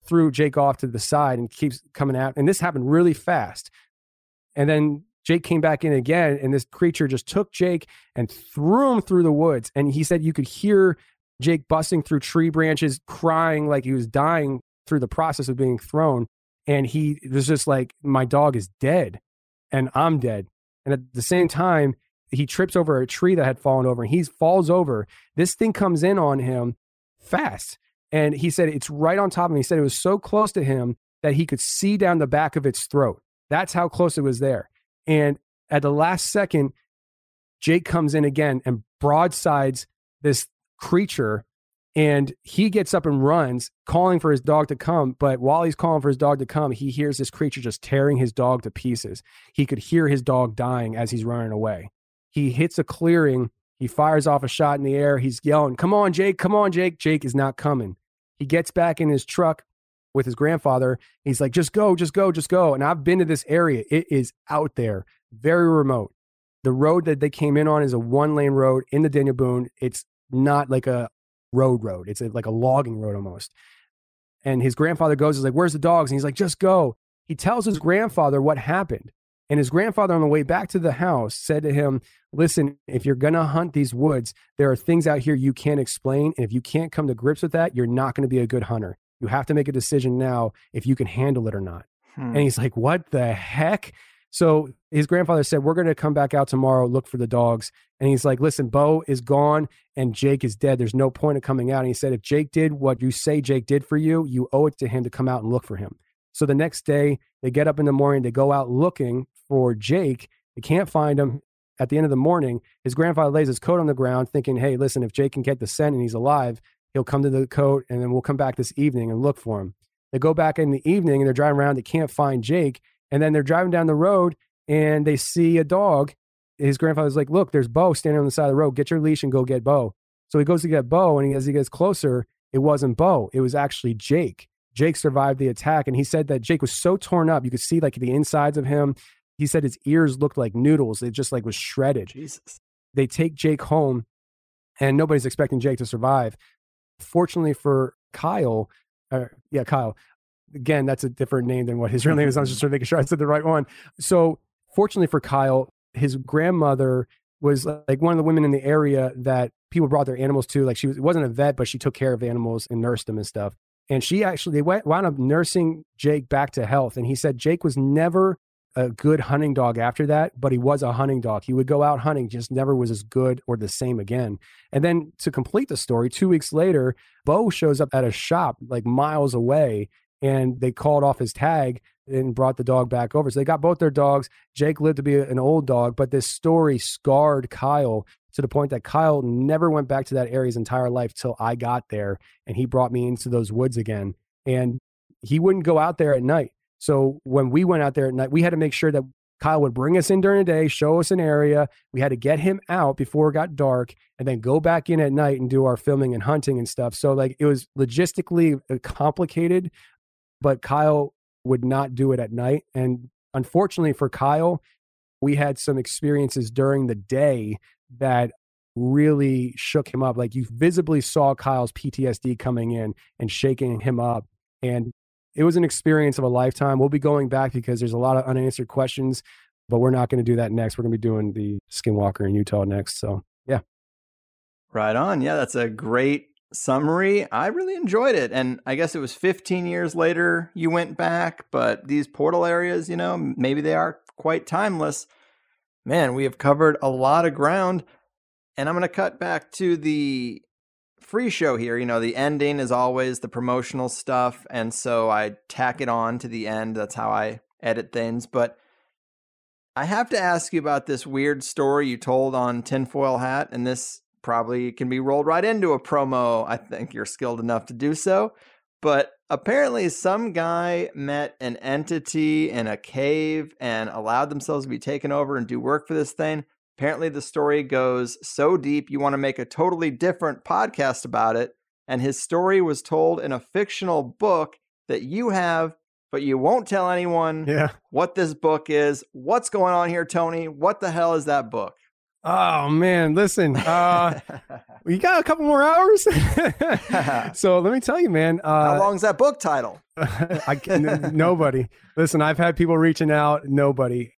threw Jake off to the side and keeps coming out, and this happened really fast. And then Jake came back in again, and this creature just took Jake and threw him through the woods. And he said you could hear Jake busting through tree branches, crying like he was dying through the process of being thrown. And he was just like, my dog is dead and I'm dead. And at the same time, he trips over a tree that had fallen over, and he falls over. This thing comes in on him fast. And he said it's right on top of him. He said it was so close to him that he could see down the back of its throat. That's how close it was there. And at the last second, Jake comes in again and broadsides this creature, and he gets up and runs, calling for his dog to come. But while he's calling for his dog to come, he hears this creature just tearing his dog to pieces. He could hear his dog dying as he's running away. He hits a clearing. He fires off a shot in the air. He's yelling, come on, Jake, come on, Jake. Jake is not coming. He gets back in his truck with his grandfather. He's like, just go, just go, just go. And I've been to this area. It is out there, very remote. The road that they came in on is a one lane road in the Daniel Boone. It's not like a road road. It's a, like a logging road almost. And his grandfather goes, is like, where's the dogs? And he's like, just go. He tells his grandfather what happened. And his grandfather on the way back to the house said to him, listen, if you're going to hunt these woods, there are things out here you can't explain. And if you can't come to grips with that, you're not going to be a good hunter. You have to make a decision now if you can handle it or not. Hmm. And he's like, what the heck? So his grandfather said, we're going to come back out tomorrow, look for the dogs. And he's like, listen, Bo is gone and Jake is dead. There's no point of coming out. And he said, if Jake did what you say Jake did for you, you owe it to him to come out and look for him. So the next day they get up in the morning, they go out looking for Jake. They can't find him. At the end of the morning, his grandfather lays his coat on the ground thinking, hey, listen, if Jake can get the scent and he's alive, he'll come to the coat and then we'll come back this evening and look for him. They go back in the evening and they're driving around. They can't find Jake. And then they're driving down the road and they see a dog. His grandfather's like, look, there's Bo standing on the side of the road. Get your leash and go get Bo. So he goes to get Bo, and as he gets closer, it wasn't Bo. It was actually Jake. Jake survived the attack, and he said that Jake was so torn up, you could see like the insides of him. He said his ears looked like noodles. It just like was shredded. Jesus. They take Jake home, and nobody's expecting Jake to survive. Fortunately for Kyle, or, yeah, Kyle, again, that's a different name than what his real name is. I was just sort of making sure I said the right one. So fortunately for Kyle, his grandmother was like one of the women in the area that people brought their animals to. Like she was, wasn't a vet, but she took care of animals and nursed them and stuff. And she actually, they went, wound up nursing Jake back to health. And he said Jake was never a good hunting dog after that, but he was a hunting dog. He would go out hunting, just never was as good or the same again. And then to complete the story, two weeks later, Bo shows up at a shop like miles away, and they called off his tag and brought the dog back over. So they got both their dogs. Jake lived to be an old dog, but this story scarred Kyle to the point that Kyle never went back to that area his entire life till I got there and he brought me into those woods again. And he wouldn't go out there at night. So when we went out there at night, we had to make sure that Kyle would bring us in during the day, show us an area. We had to get him out before it got dark and then go back in at night and do our filming and hunting and stuff. So like it was logistically complicated, but Kyle would not do it at night. And unfortunately for Kyle, we had some experiences during the day that really shook him up. Like you visibly saw Kyle's P T S D coming in and shaking him up. And it was an experience of a lifetime. We'll be going back because there's a lot of unanswered questions, but we're not going to do that next. We're going to be doing the Skinwalker in Utah next. So, yeah. Right on. Yeah, that's a great summary. I really enjoyed it. And I guess it was fifteen years later you went back, but these portal areas, you know, maybe they are quite timeless. Man, we have covered a lot of ground. And I'm going to cut back to the free show here. You know, the ending is always the promotional stuff, and so I tack it on to the end. That's how I edit things. But I have to ask you about this weird story you told on Tinfoil Hat, and this probably can be rolled right into a promo. I think you're skilled enough to do so. But apparently some guy met an entity in a cave and allowed themselves to be taken over and do work for this thing. Apparently the story goes so deep you want to make a totally different podcast about it. And his story was told in a fictional book that you have, but you won't tell anyone yeah. what this book is. What's going on here, Tony? What the hell is that book? Oh man, listen, uh, we got a couple more hours. So let me tell you, man, uh, how long is that book title? I, n- nobody. Listen, I've had people reaching out. Nobody.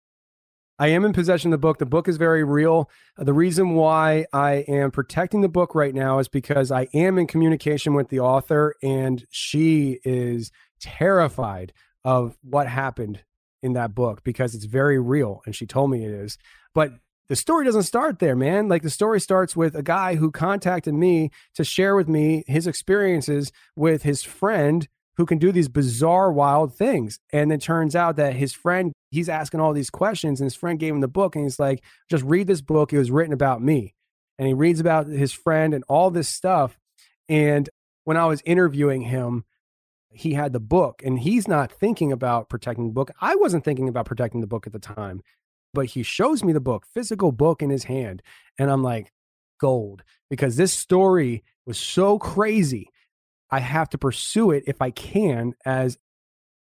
I am in possession of the book. The book is very real. The reason why I am protecting the book right now is because I am in communication with the author, and she is terrified of what happened in that book because it's very real, and she told me it is. But the story doesn't start there, man. Like, the story starts with a guy who contacted me to share with me his experiences with his friend who can do these bizarre, wild things. And it turns out that his friend, he's asking all these questions, and his friend gave him the book, and he's like, just read this book. It was written about me. And he reads about his friend and all this stuff. And when I was interviewing him, he had the book, and he's not thinking about protecting the book. I wasn't thinking about protecting the book at the time, but he shows me the book, physical book in his hand. And I'm like, gold, because this story was so crazy. I have to pursue it if I can, as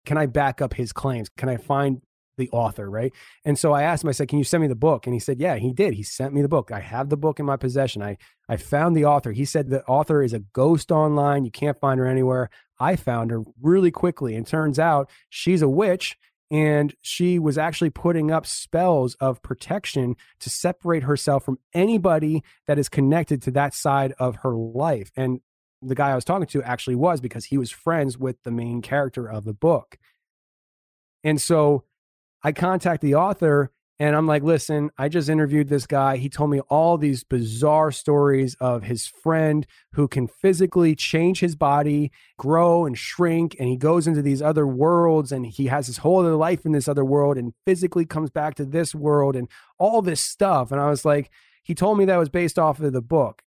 can I back up his claims? Can I find the author, right? And so I asked him, I said, can you send me the book? And he said, yeah, he did. He sent me the book. I have the book in my possession. I, I found the author. He said the author is a ghost online. You can't find her anywhere. I found her really quickly. And turns out she's a witch, and she was actually putting up spells of protection to separate herself from anybody that is connected to that side of her life. And the guy I was talking to actually was, because he was friends with the main character of the book. And so I contact the author, and I'm like, listen, I just interviewed this guy. He told me all these bizarre stories of his friend who can physically change his body, grow and shrink. And he goes into these other worlds, and he has his whole other life in this other world, and physically comes back to this world and all this stuff. And I was like, he told me that was based off of the book.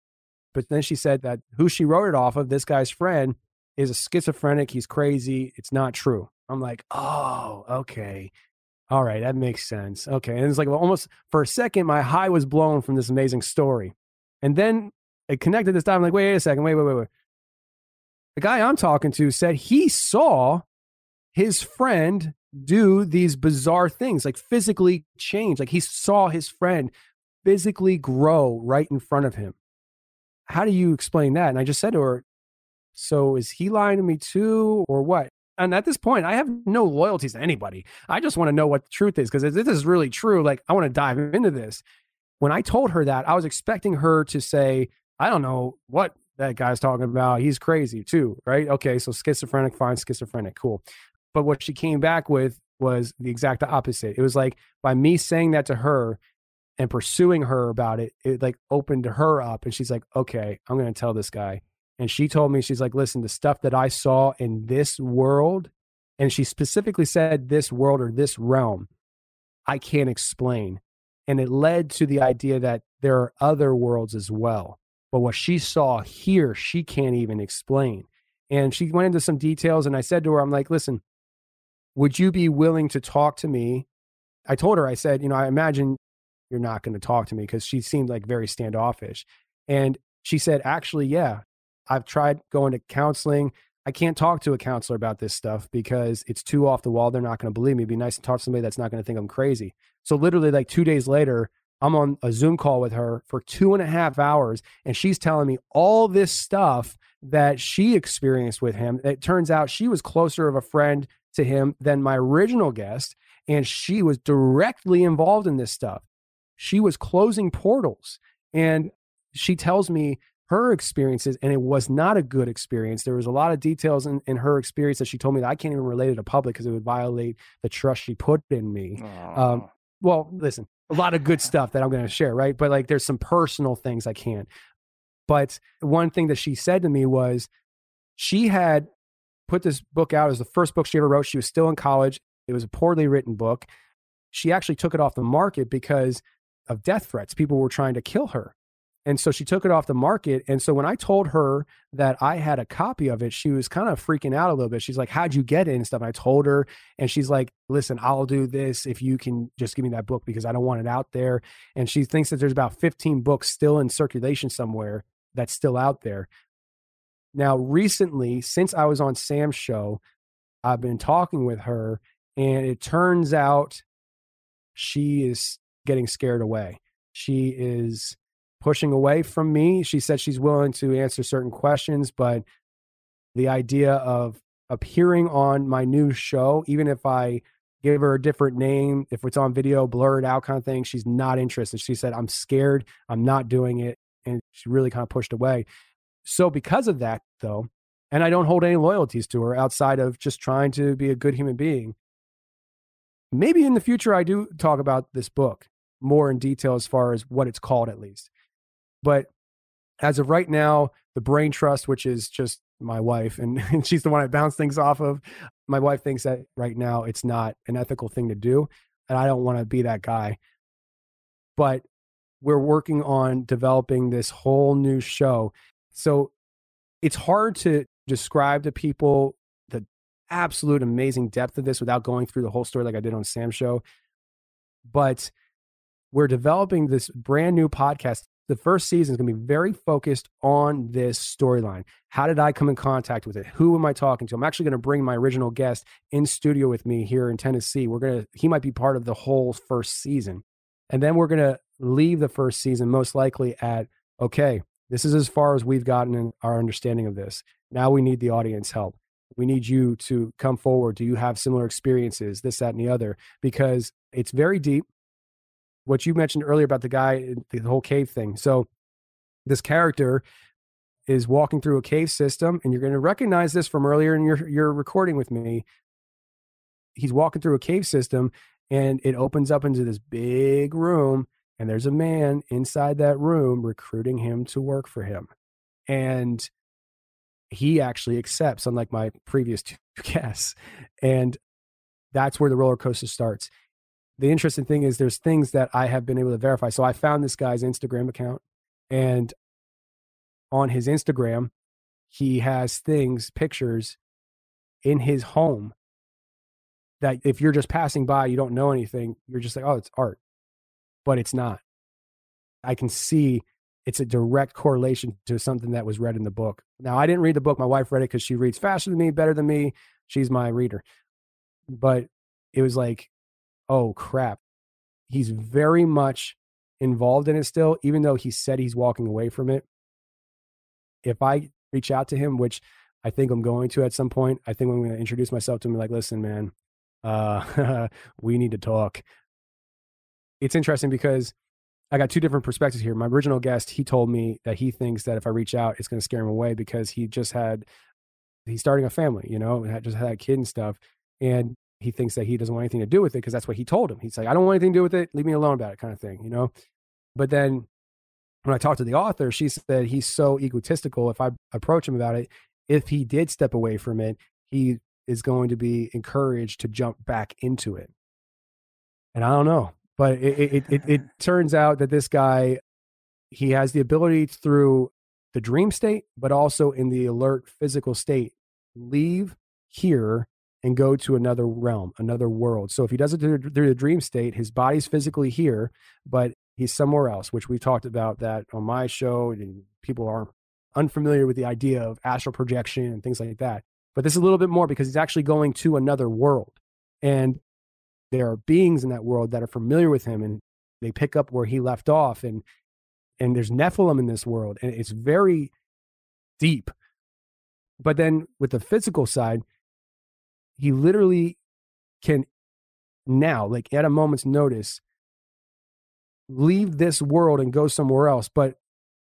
But then she said that who she wrote it off of, this guy's friend, is a schizophrenic. He's crazy. It's not true. I'm like, oh, okay. All right. That makes sense. Okay. And it's like, well, almost for a second, my high was blown from this amazing story. And then it connected this time. I'm like, wait, wait a second. Wait, wait, wait, wait. The guy I'm talking to said he saw his friend do these bizarre things, like physically change. Like, he saw his friend physically grow right in front of him. How do you explain that? And I just said to her, so is he lying to me too, or what? And at this point, I have no loyalties to anybody. I just want to know what the truth is, because if this is really true, like, I want to dive into this. When I told her that, I was expecting her to say, I don't know what that guy's talking about. He's crazy too, right? Okay, so schizophrenic, fine, schizophrenic, cool. But what she came back with was the exact opposite. It was like, by me saying that to her and pursuing her about it, it like opened her up. And she's like, okay, I'm going to tell this guy. And she told me, she's like, listen, the stuff that I saw in this world, and she specifically said this world or this realm, I can't explain. And it led to the idea that there are other worlds as well. But what she saw here, she can't even explain. And she went into some details, and I said to her, I'm like, listen, would you be willing to talk to me? I told her, I said, you know, I imagine you're not going to talk to me, because she seemed like very standoffish. And she said, actually, yeah, I've tried going to counseling. I can't talk to a counselor about this stuff because it's too off the wall. They're not going to believe me. It'd be nice to talk to somebody that's not going to think I'm crazy. So literally, like, two days later, I'm on a Zoom call with her for two and a half hours. And she's telling me all this stuff that she experienced with him. It turns out she was closer of a friend to him than my original guest. And she was directly involved in this stuff. She was closing portals, and she tells me her experiences, and it was not a good experience. There was a lot of details in, in her experience that she told me that I can't even relate it to public because it would violate the trust she put in me. Um, well, listen, a lot of good stuff that I'm going to share, right? But like, there's some personal things I can't. But one thing that she said to me was, she had put this book out as the first book she ever wrote. She was still in college. It was a poorly written book. She actually took it off the market because of death threats. People were trying to kill her. And so she took it off the market. And so when I told her that I had a copy of it, she was kind of freaking out a little bit. She's like, how'd you get it and stuff? And I told her, and she's like, listen, I'll do this if you can just give me that book, because I don't want it out there. And she thinks that there's about fifteen books still in circulation somewhere that's still out there. Now, recently, since I was on Sam's show, I've been talking with her, and it turns out she is getting scared away. She is pushing away from me. She said she's willing to answer certain questions, but the idea of appearing on my new show, even if I give her a different name. If it's on video, blur it out kind of thing. She's not interested. She said, I'm scared. I'm not doing it. And she really kind of pushed away. So because of that, though, and I don't hold any loyalties to her outside of just trying to be a good human being. Maybe in the future, I do talk about this book more in detail as far as what it's called, at least. But as of right now, the Brain Trust, which is just my wife, and, and she's the one I bounce things off of. My wife thinks that right now it's not an ethical thing to do, and I don't want to be that guy. But we're working on developing this whole new show. So it's hard to describe to people the absolute amazing depth of this without going through the whole story like I did on Sam's show. But we're developing this brand new podcast. The first season is going to be very focused on this storyline. How did I come in contact with it? Who am I talking to? I'm actually going to bring my original guest in studio with me here in Tennessee. We're going to, he might be part of the whole first season. And then we're going to leave the first season most likely at, okay, this is as far as we've gotten in our understanding of this. Now we need the audience help. We need you to come forward. Do you have similar experiences? This, that, and the other, because it's very deep. What you mentioned earlier about the guy, the whole cave thing. So this character is walking through a cave system, and you're going to recognize this from earlier in your, your recording with me. He's walking through a cave system, and it opens up into this big room, and there's a man inside that room recruiting him to work for him. And he actually accepts, unlike my previous two guests. And that's where the roller coaster starts. The interesting thing is there's things that I have been able to verify. So I found this guy's Instagram account, and on his Instagram, he has things, pictures in his home that if you're just passing by, you don't know anything. You're just like, oh, it's art, but it's not. I can see it's a direct correlation to something that was read in the book. Now, I didn't read the book. My wife read it because she reads faster than me, better than me. She's my reader. But it was like, oh crap. He's very much involved in it still, even though he said he's walking away from it. If I reach out to him, which I think I'm going to at some point, I think I'm going to introduce myself to him and be like, listen, man, uh, we need to talk. It's interesting because I got two different perspectives here. My original guest, he told me that he thinks that if I reach out, it's going to scare him away because he just had, he's starting a family, you know, and just had a kid and stuff. And he thinks that he doesn't want anything to do with it because that's what he told him. He's like, I don't want anything to do with it. Leave me alone about it kind of thing, you know? But then when I talked to the author, she said he's so egotistical. If I approach him about it, if he did step away from it, he is going to be encouraged to jump back into it. And I don't know, but it, it, it, it turns out that this guy, he has the ability through the dream state, but also in the alert physical state, leave here and go to another realm, another world. So if he does it through, through the dream state, his body's physically here, but he's somewhere else, which we talked about that on my show. And people are unfamiliar with the idea of astral projection and things like that. But this is a little bit more because he's actually going to another world. And there are beings in that world that are familiar with him, and they pick up where he left off. And, and there's Nephilim in this world, and it's very deep. But then with the physical side, he literally can now, like at a moment's notice, leave this world and go somewhere else. But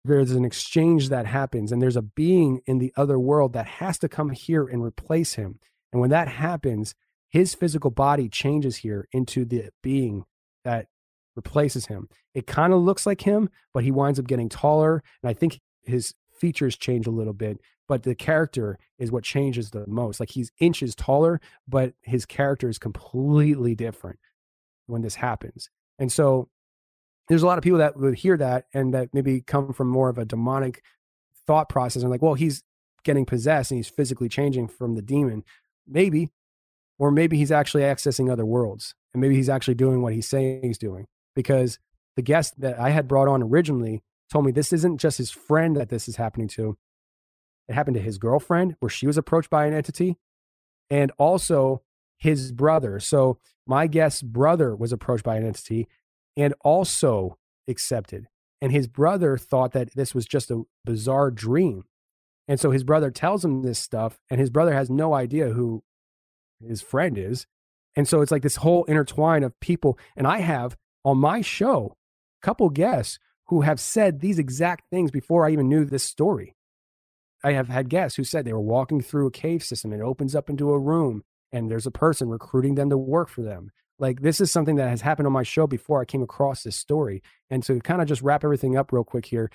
there's an exchange that happens, and there's a being in the other world that has to come here and replace him. And when that happens, his physical body changes here into the being that replaces him. It kind of looks like him, but he winds up getting taller. And I think his features change a little bit, but the character is what changes the most. Like he's inches taller, but his character is completely different when this happens. And so there's a lot of people that would hear that and that maybe come from more of a demonic thought process and like, well, he's getting possessed and he's physically changing from the demon. Maybe, or maybe he's actually accessing other worlds, and maybe he's actually doing what he's saying he's doing, because the guest that I had brought on originally told me this isn't just his friend that this is happening to. It happened to his girlfriend, where she was approached by an entity, and also his brother. So my guest's brother was approached by an entity and also accepted. And his brother thought that this was just a bizarre dream. And so his brother tells him this stuff, and his brother has no idea who his friend is. And so it's like this whole intertwine of people. And I have on my show a couple guests who have said these exact things before I even knew this story. I have had guests who said they were walking through a cave system and it opens up into a room and there's a person recruiting them to work for them. Like, this is something that has happened on my show before I came across this story. And to kind of just wrap everything up real quick here,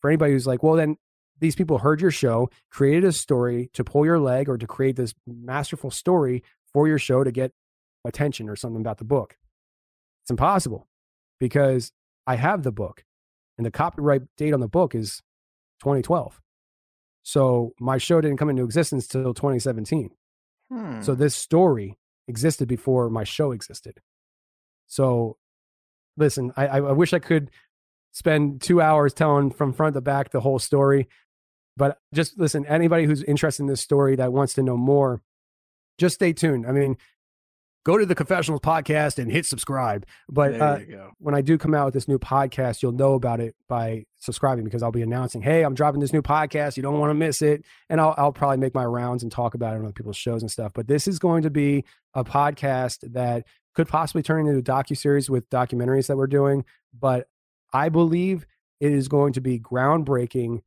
for anybody who's like, well, then these people heard your show, created a story to pull your leg or to create this masterful story for your show to get attention or something about the book. It's impossible because I have the book and the copyright date on the book is twenty twelve. So my show didn't come into existence till twenty seventeen. Hmm. So this story existed before my show existed. So listen, I, I wish I could spend two hours telling from front to back the whole story, but just listen, anybody who's interested in this story that wants to know more, just stay tuned. I mean, go to the Confessionals podcast and hit subscribe. But uh, when I do come out with this new podcast, you'll know about it by subscribing, because I'll be announcing, hey, I'm dropping this new podcast. You don't want to miss it. And I'll, I'll probably make my rounds and talk about it on other people's shows and stuff. But this is going to be a podcast that could possibly turn into a docuseries with documentaries that we're doing. But I believe it is going to be groundbreaking.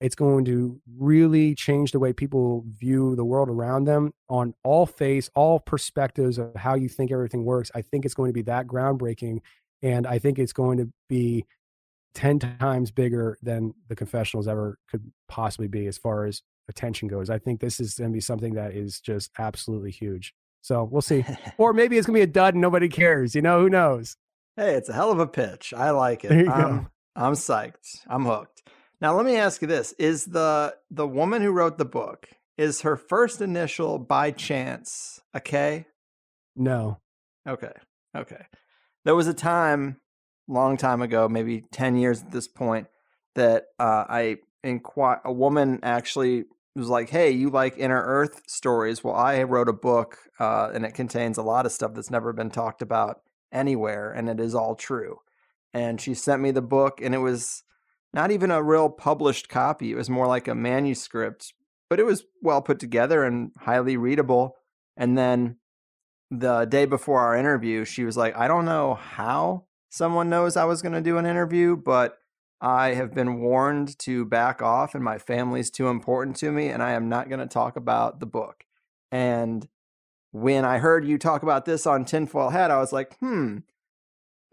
It's going to really change the way people view the world around them on all face, all perspectives of how you think everything works. I think it's going to be that groundbreaking. And I think it's going to be ten times bigger than the Confessionals ever could possibly be as far as attention goes. I think this is going to be something that is just absolutely huge. So we'll see. Or maybe it's going to be a dud and nobody cares. You know, who knows? Hey, it's a hell of a pitch. I like it. There you I'm, go. I'm psyched. I'm hooked. Now, let me ask you this. Is the the woman who wrote the book, is her first initial by chance a K? No. Okay. Okay. There was a time, long time ago, maybe ten years at this point, that uh, I inqu- a woman actually was like, hey, you like inner earth stories? Well, I wrote a book uh, and it contains a lot of stuff that's never been talked about anywhere, and it is all true. And she sent me the book, and it was not even a real published copy. It was more like a manuscript, but it was well put together and highly readable. And then the day before our interview, she was like, I don't know how someone knows I was going to do an interview, but I have been warned to back off and my family's too important to me and I am not going to talk about the book. And when I heard you talk about this on Tinfoil Hat, I was like, hmm,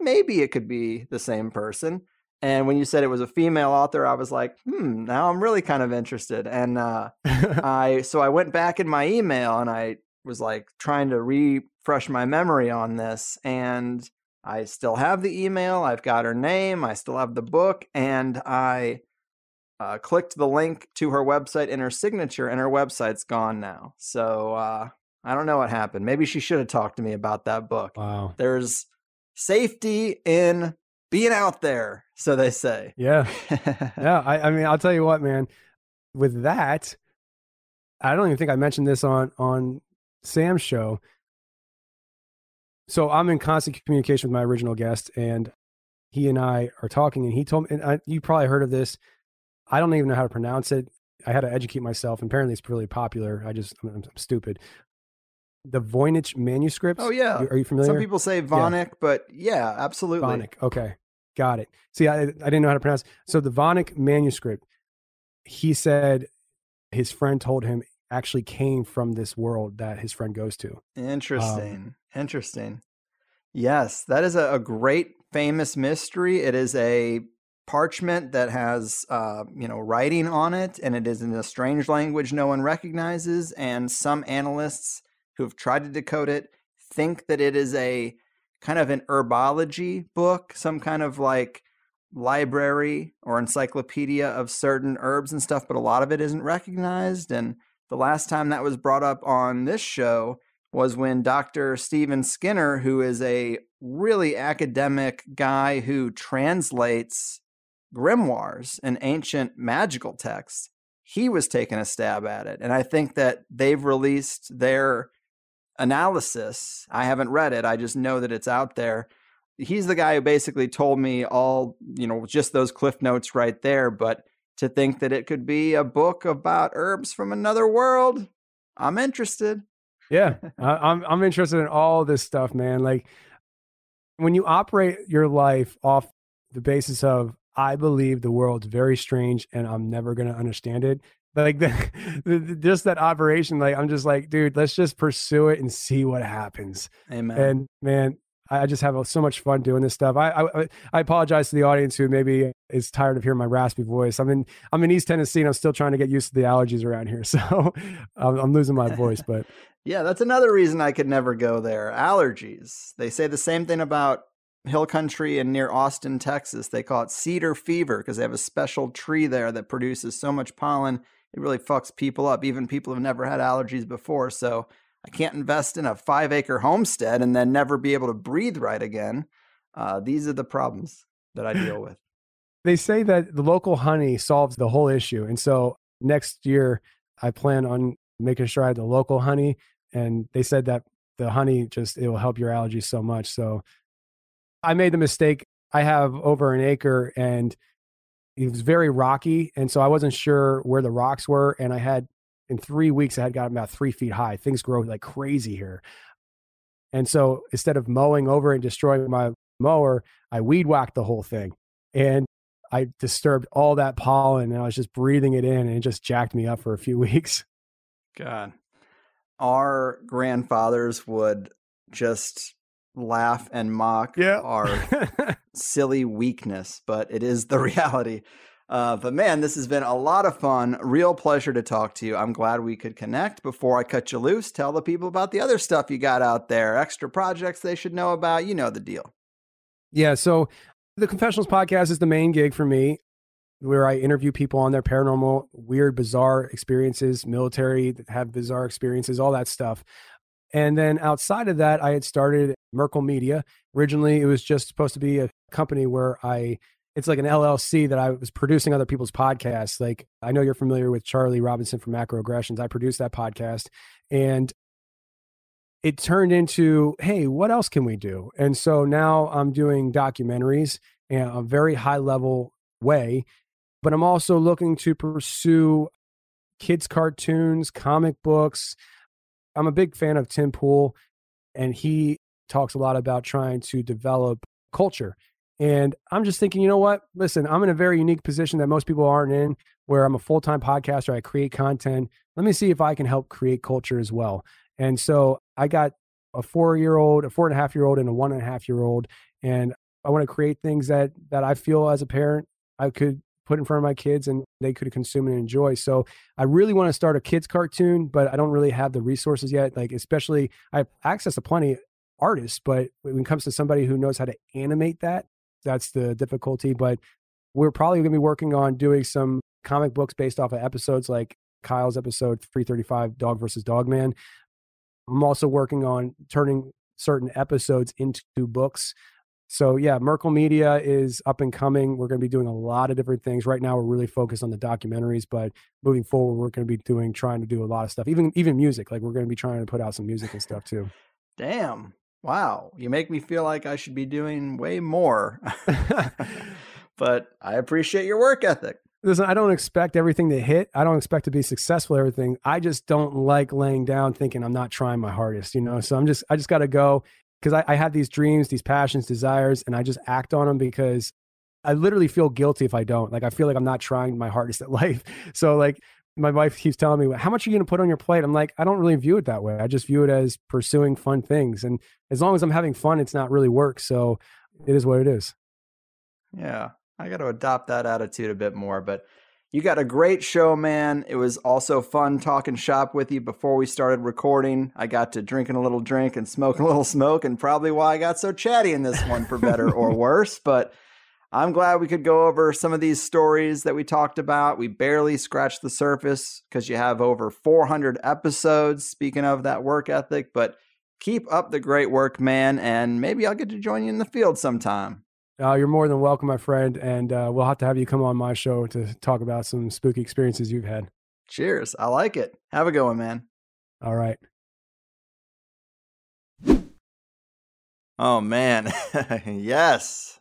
maybe it could be the same person. And when you said it was a female author, I was like, hmm, now I'm really kind of interested. And uh, I so I went back in my email and I was like trying to refresh my memory on this. And I still have the email. I've got her name. I still have the book. And I uh, clicked the link to her website and her signature, and her website's gone now. So uh, I don't know what happened. Maybe she should have talked to me about that book. Wow. There's safety in being out there, so they say. Yeah. Yeah. I, I mean, I'll tell you what, man, with that, I don't even think I mentioned this on, on Sam's show. So I'm in constant communication with my original guest, and he and I are talking, and he told me, and I, you probably heard of this. I don't even know how to pronounce it. I had to educate myself. And apparently it's really popular. I just, I'm, I'm stupid. The Voynich manuscripts. Oh yeah. Are you familiar? Some people say Voynich, yeah. But yeah, absolutely. Voynich. Okay. Got it. See, I, I didn't know how to pronounce. So the Voynich manuscript, he said his friend told him actually came from this world that his friend goes to. Interesting. Um, Interesting. Yes. That is a, a great famous mystery. It is a parchment that has, uh, you know, writing on it, and it is in a strange language no one recognizes. And some analysts who have tried to decode it think that it is a kind of an herbology book, some kind of like library or encyclopedia of certain herbs and stuff, but a lot of it isn't recognized. And the last time that was brought up on this show was when Doctor Stephen Skinner, who is a really academic guy who translates grimoires and ancient magical texts, he was taking a stab at it. And I think that they've released their analysis. I haven't read it. I just know that it's out there. He's the guy who basically told me all, you know, just those cliff notes right there. But to think that it could be a book about herbs from another world, I'm interested. Yeah, I, I'm I'm interested in all this stuff, man. Like, when you operate your life off the basis of, I believe the world's very strange and I'm never going to understand it. Like the, the, just that operation, like, I'm just like, dude, let's just pursue it and see what happens. Amen. And man, I just have so much fun doing this stuff. I, I, I apologize to the audience who maybe is tired of hearing my raspy voice. I'm in, I'm in East Tennessee and I'm still trying to get used to the allergies around here. So I'm, I'm losing my voice, but yeah, that's another reason I could never go there. Allergies. They say the same thing about hill country and near Austin, Texas. They call it cedar fever because they have a special tree there that produces so much pollen. It really fucks people up. Even people who've never had allergies before. So I can't invest in a five acre homestead and then never be able to breathe right again. Uh, these are the problems that I deal with. They say that the local honey solves the whole issue. And so next year I plan on making sure I have the local honey. And they said that the honey just, it will help your allergies so much. So I made the mistake. I have over an acre and it was very rocky. And so I wasn't sure where the rocks were. And I had, in three weeks, I had gotten about three feet high. Things grow like crazy here. And so instead of mowing over and destroying my mower, I weed whacked the whole thing. And I disturbed all that pollen and I was just breathing it in and it just jacked me up for a few weeks. God. Our grandfathers would just laugh and mock yeah. our silly weakness, but it is the reality. Uh, but man, this has been a lot of fun. Real pleasure to talk to you. I'm glad we could connect. Before I cut you loose, tell the people about the other stuff you got out there, extra projects they should know about. You know the deal. Yeah. So the Confessionals podcast is the main gig for me, where I interview people on their paranormal, weird, bizarre experiences, military that have bizarre experiences, all that stuff. And then outside of that, I had started Merkel media. Originally, it was just supposed to be a company where I, it's like an L L C that I was producing other people's podcasts. Like, I know you're familiar with Charlie Robinson from Macroaggressions. I produced that podcast and it turned into, hey, what else can we do? And so now I'm doing documentaries in a very high level way, but I'm also looking to pursue kids' cartoons, comic books. I'm a big fan of Tim Pool, and he talks a lot about trying to develop culture. And I'm just thinking, you know what? Listen, I'm in a very unique position that most people aren't in, where I'm a full-time podcaster. I create content. Let me see if I can help create culture as well. And so I got a four-year-old, a four-and-a-half-year-old, and a one-and-a-half-year-old. And I want to create things that that I feel as a parent I could put in front of my kids and they could consume and enjoy. So I really want to start a kids cartoon, but I don't really have the resources yet. Like, especially, I have access to plenty of artists, but when it comes to somebody who knows how to animate that, that's the difficulty. But we're probably going to be working on doing some comic books based off of episodes like Kyle's episode three thirty-five, Dog versus Dogman. I'm also working on turning certain episodes into books. So yeah, Merkel Media is up and coming. We're going to be doing a lot of different things. Right now, we're really focused on the documentaries, but moving forward, we're going to be doing, trying to do a lot of stuff, even, even music. Like, we're going to be trying to put out some music and stuff too. Damn. Wow. You make me feel like I should be doing way more, but I appreciate your work ethic. Listen, I don't expect everything to hit. I don't expect to be successful at everything. I just don't like laying down thinking I'm not trying my hardest, you know? So I'm just, I just got to go. Because I, I have these dreams, these passions, desires, and I just act on them because I literally feel guilty if I don't. Like, I feel like I'm not trying my hardest at life. So like, my wife keeps telling me, how much are you going to put on your plate? I'm like, I don't really view it that way. I just view it as pursuing fun things. And as long as I'm having fun, it's not really work. So it is what it is. Yeah, I got to adopt that attitude a bit more. But you got a great show, man. It was also fun talking shop with you before we started recording. I got to drinking a little drink and smoking a little smoke, and probably why I got so chatty in this one, for better or worse. But I'm glad we could go over some of these stories that we talked about. We barely scratched the surface because you have over four hundred episodes, speaking of that work ethic. But keep up the great work, man, and maybe I'll get to join you in the field sometime. Uh, you're more than welcome, my friend, and uh, we'll have to have you come on my show to talk about some spooky experiences you've had. Cheers. I like it. Have a good one, man. All right. Oh, man. Yes.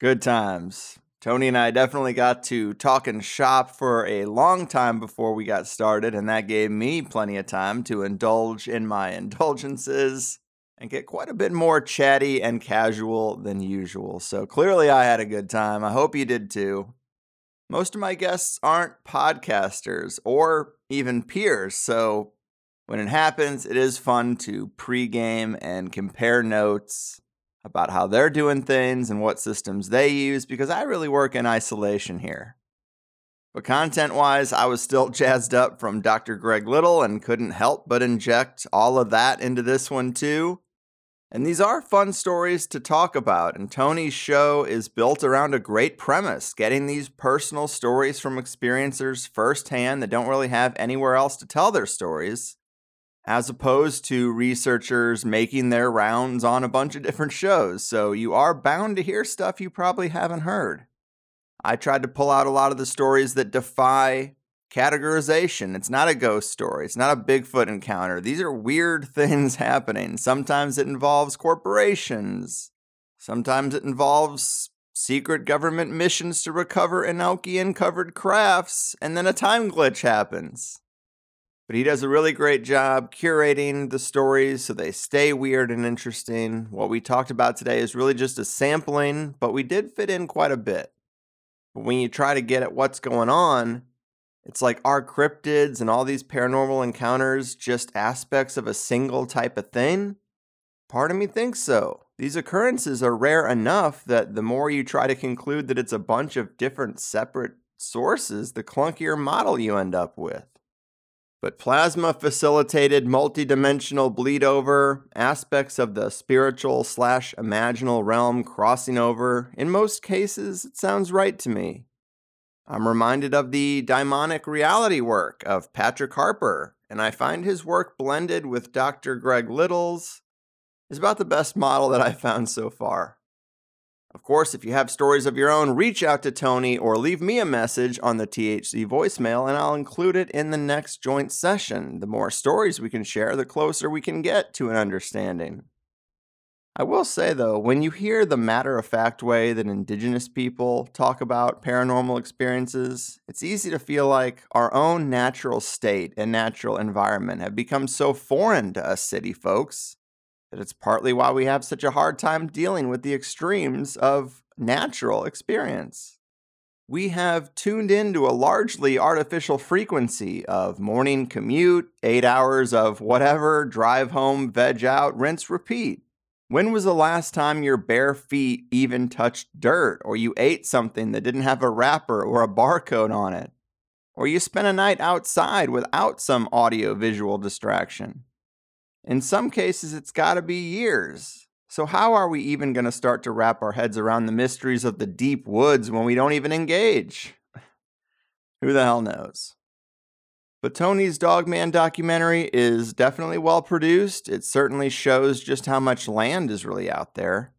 Good times. Tony and I definitely got to talk and shop for a long time before we got started, and that gave me plenty of time to indulge in my indulgences and get quite a bit more chatty and casual than usual. So clearly I had a good time. I hope you did too. Most of my guests aren't podcasters or even peers, so when it happens, it is fun to pregame and compare notes about how they're doing things and what systems they use, because I really work in isolation here. But content-wise, I was still jazzed up from Doctor Greg Little and couldn't help but inject all of that into this one too. And these are fun stories to talk about, and Tony's show is built around a great premise, getting these personal stories from experiencers firsthand that don't really have anywhere else to tell their stories, as opposed to researchers making their rounds on a bunch of different shows, so you are bound to hear stuff you probably haven't heard. I tried to pull out a lot of the stories that defy categorization. It's not a ghost story. It's not a Bigfoot encounter. These are weird things happening. Sometimes it involves corporations. Sometimes it involves secret government missions to recover Enochian covered crafts, and then a time glitch happens. But he does a really great job curating the stories so they stay weird and interesting. What we talked about today is really just a sampling, but we did fit in quite a bit. But when you try to get at what's going on, it's like our cryptids and all these paranormal encounters just aspects of a single type of thing? Part of me thinks so. These occurrences are rare enough that the more you try to conclude that it's a bunch of different separate sources, the clunkier model you end up with. But plasma-facilitated, multidimensional bleed-over, aspects of the spiritual slash imaginal realm crossing over, in most cases, it sounds right to me. I'm reminded of the daimonic reality work of Patrick Harper, and I find his work blended with Doctor Greg Little's is about the best model that I've found so far. Of course, if you have stories of your own, reach out to Tony or leave me a message on the T H C voicemail, and I'll include it in the next joint session. The more stories we can share, the closer we can get to an understanding. I will say, though, when you hear the matter-of-fact way that indigenous people talk about paranormal experiences, it's easy to feel like our own natural state and natural environment have become so foreign to us city folks that it's partly why we have such a hard time dealing with the extremes of natural experience. We have tuned into a largely artificial frequency of morning commute, eight hours of whatever, drive home, veg out, rinse, repeat. When was the last time your bare feet even touched dirt, or you ate something that didn't have a wrapper or a barcode on it, or you spent a night outside without some audio-visual distraction? In some cases, it's got to be years. So how are we even going to start to wrap our heads around the mysteries of the deep woods when we don't even engage? Who the hell knows? But Tony's Dogman documentary is definitely well produced. It certainly shows just how much land is really out there.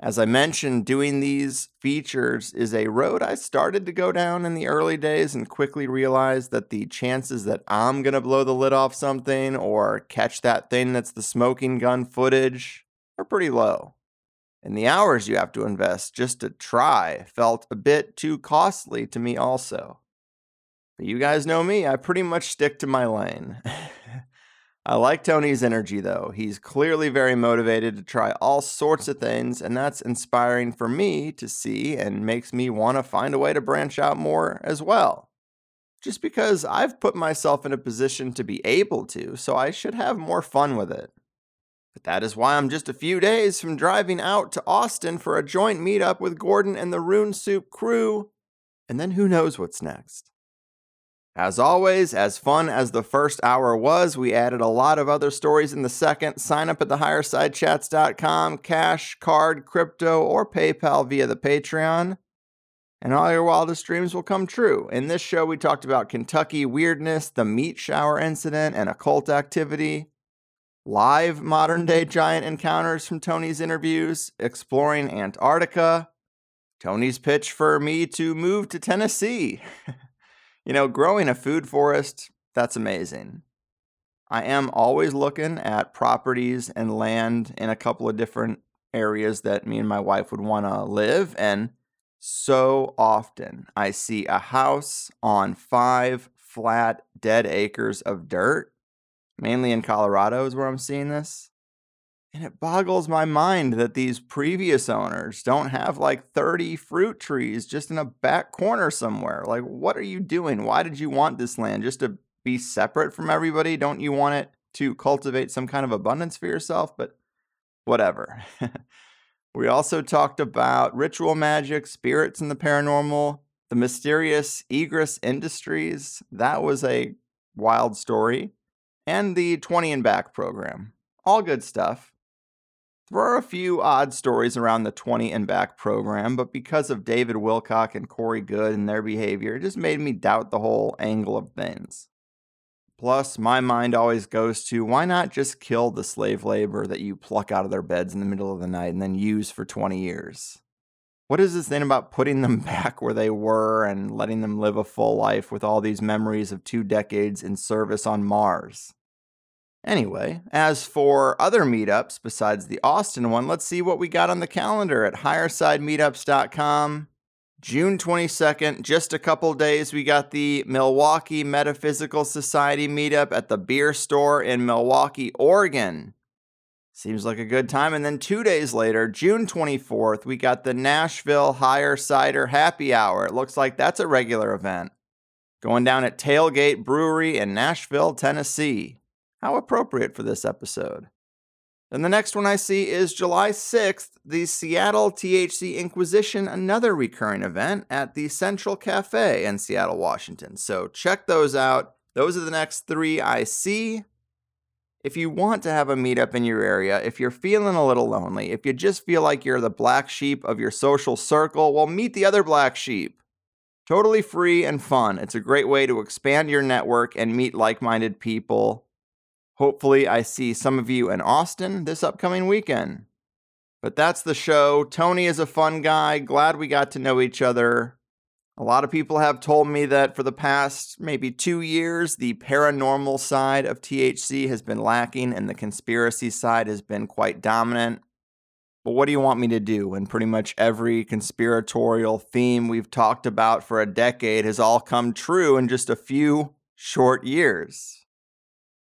As I mentioned, doing these features is a road I started to go down in the early days and quickly realized that the chances that I'm going to blow the lid off something or catch that thing that's the smoking gun footage are pretty low. And the hours you have to invest just to try felt a bit too costly to me also. But you guys know me, I pretty much stick to my lane. I like Tony's energy, though. He's clearly very motivated to try all sorts of things, and that's inspiring for me to see and makes me want to find a way to branch out more as well. Just because I've put myself in a position to be able to, so I should have more fun with it. But that is why I'm just a few days from driving out to Austin for a joint meetup with Gordon and the Rune Soup crew, and then who knows what's next. As always, as fun as the first hour was, we added a lot of other stories in the second. Sign up at the higher side chats dot com, cash, card, crypto, or PayPal via the Patreon, and all your wildest dreams will come true. In this show, we talked about Kentucky weirdness, the meat shower incident, and occult activity, live modern-day giant encounters from Tony's interviews, exploring Antarctica, Tony's pitch for me to move to Tennessee. You know, growing a food forest, that's amazing. I am always looking at properties and land in a couple of different areas that me and my wife would want to live, and So often I see a house on five flat dead acres of dirt, mainly in Colorado is where I'm seeing this. And it boggles my mind that these previous owners don't have like thirty fruit trees just in a back corner somewhere. Like, what are you doing? Why did you want this land? Just to be separate from everybody? Don't you want it to cultivate some kind of abundance for yourself? But whatever. We also talked about ritual magic, spirits and the paranormal, the mysterious Egress Industries. That was a wild story. And the twenty and Back program. All good stuff. There are a few odd stories around the twenty and Back program, but because of David Wilcock and Corey Good and their behavior, it just made me doubt the whole angle of things. Plus, my mind always goes to, why not just kill the slave labor that you pluck out of their beds in the middle of the night and then use for twenty years? What is this thing about putting them back where they were and letting them live a full life with all these memories of two decades in service on Mars? Anyway, as for other meetups besides the Austin one, let's see what we got on the calendar at higher side meetups dot com. June twenty-second, just a couple days, we got the Milwaukee Metaphysical Society meetup at the Beer Store in Milwaukee, Oregon. Seems like a good time. And then two days later, June twenty-fourth, we got the Nashville Higher Cider Happy Hour. It looks like that's a regular event. Going down at Tailgate Brewery in Nashville, Tennessee. How appropriate for this episode. Then the next one I see is July sixth, the Seattle T H C Inquisition, another recurring event at the Central Cafe in Seattle, Washington. So check those out. Those are the next three I see. If you want to have a meetup in your area, if you're feeling a little lonely, if you just feel like you're the black sheep of your social circle, well, meet the other black sheep. Totally free and fun. It's a great way to expand your network and meet like-minded people. Hopefully, I see some of you in Austin this upcoming weekend. But that's the show. Tony is a fun guy. Glad we got to know each other. A lot of people have told me that for the past maybe two years, the paranormal side of T H C has been lacking and the conspiracy side has been quite dominant. But what do you want me to do when pretty much every conspiratorial theme we've talked about for a decade has all come true in just a few short years?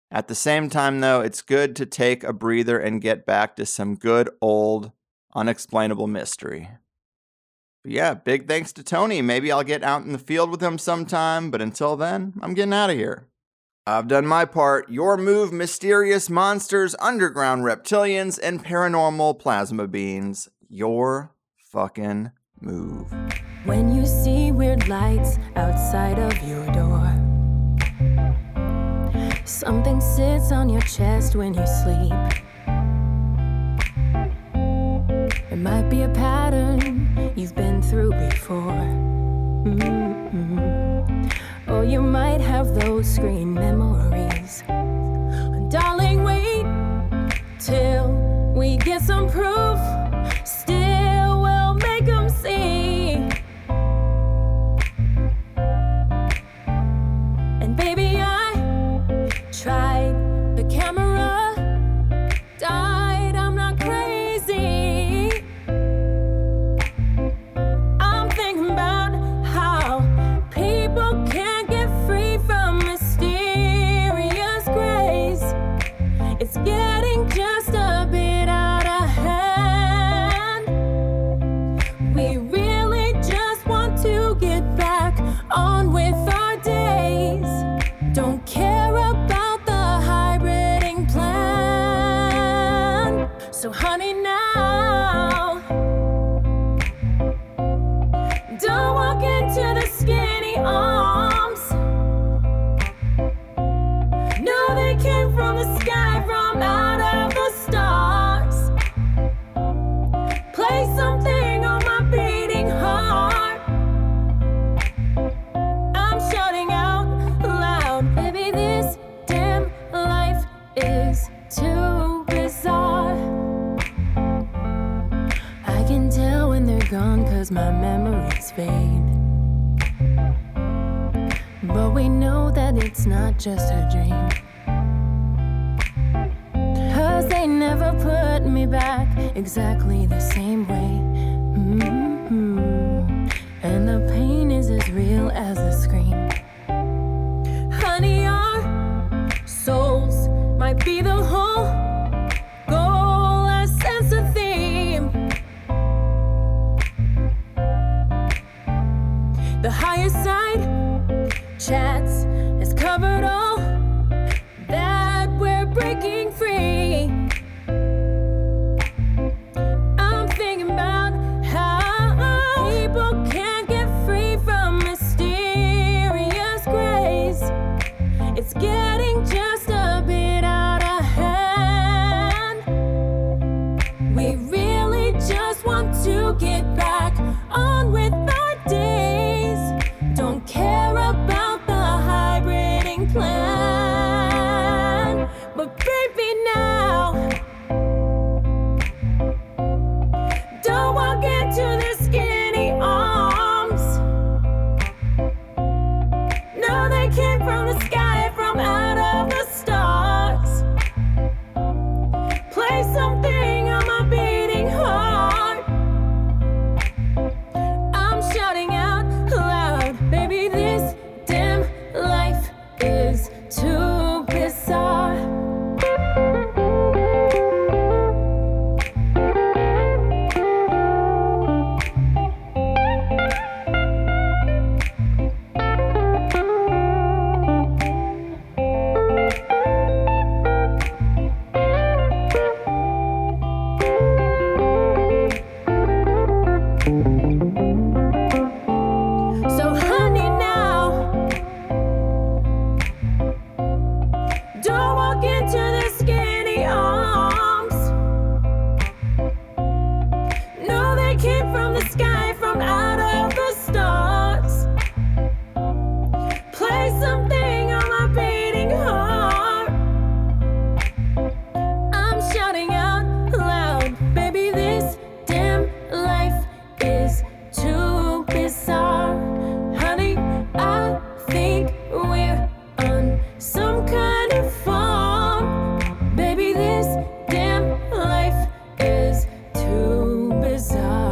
At the same time, though, it's good to take a breather and get back to some good old unexplainable mystery. But yeah, big thanks to Tony. Maybe I'll get out in the field with him sometime, but until then, I'm getting out of here. I've done my part. Your move, mysterious monsters, underground reptilians, and paranormal plasma beings. Your fucking move. When you see weird lights outside of your door, something sits on your chest when you sleep. It might be a pattern you've been through before. Mm-hmm. Or you might have those screen memories. Darling, wait till we get some proof. Still, we'll make 'em see. And baby, I tried the camera, died, I'm not crazy. I'm thinking about how people can't get free from mysterious grace. It's getting just a bit out of hand. We really just want to get back on with our days. Don't care about so honey, now don't walk into the skinny arms. No, they came from the sky, from out of the stars. Play something on my beating heart. I'm shouting out loud, baby, this damn life is too bizarre. Gone, cause my memories fade. But we know that it's not just a dream, cause they never put me back exactly the same way. Mm-hmm. we came from the sky, from out of the stars. Play something on my beating heart. I'm shouting out loud, baby, this damn life is too bizarre. Honey, I think we're on some kind of farm. Baby, this damn life is too bizarre.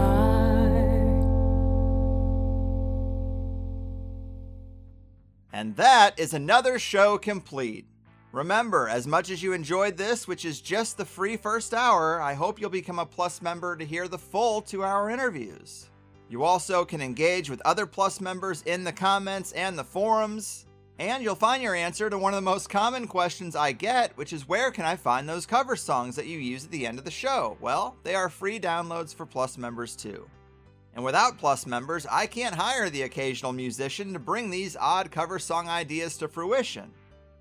And that is another show complete. Remember, as much as you enjoyed this, which is just the free first hour, I hope you'll become a Plus member to hear the full two-hour interviews. You also can engage with other Plus members in the comments and the forums, and you'll find your answer to one of the most common questions I get, which is where can I find those cover songs that you use at the end of the show? Well, they are free downloads for Plus members too. And without Plus members, I can't hire the occasional musician to bring these odd cover song ideas to fruition.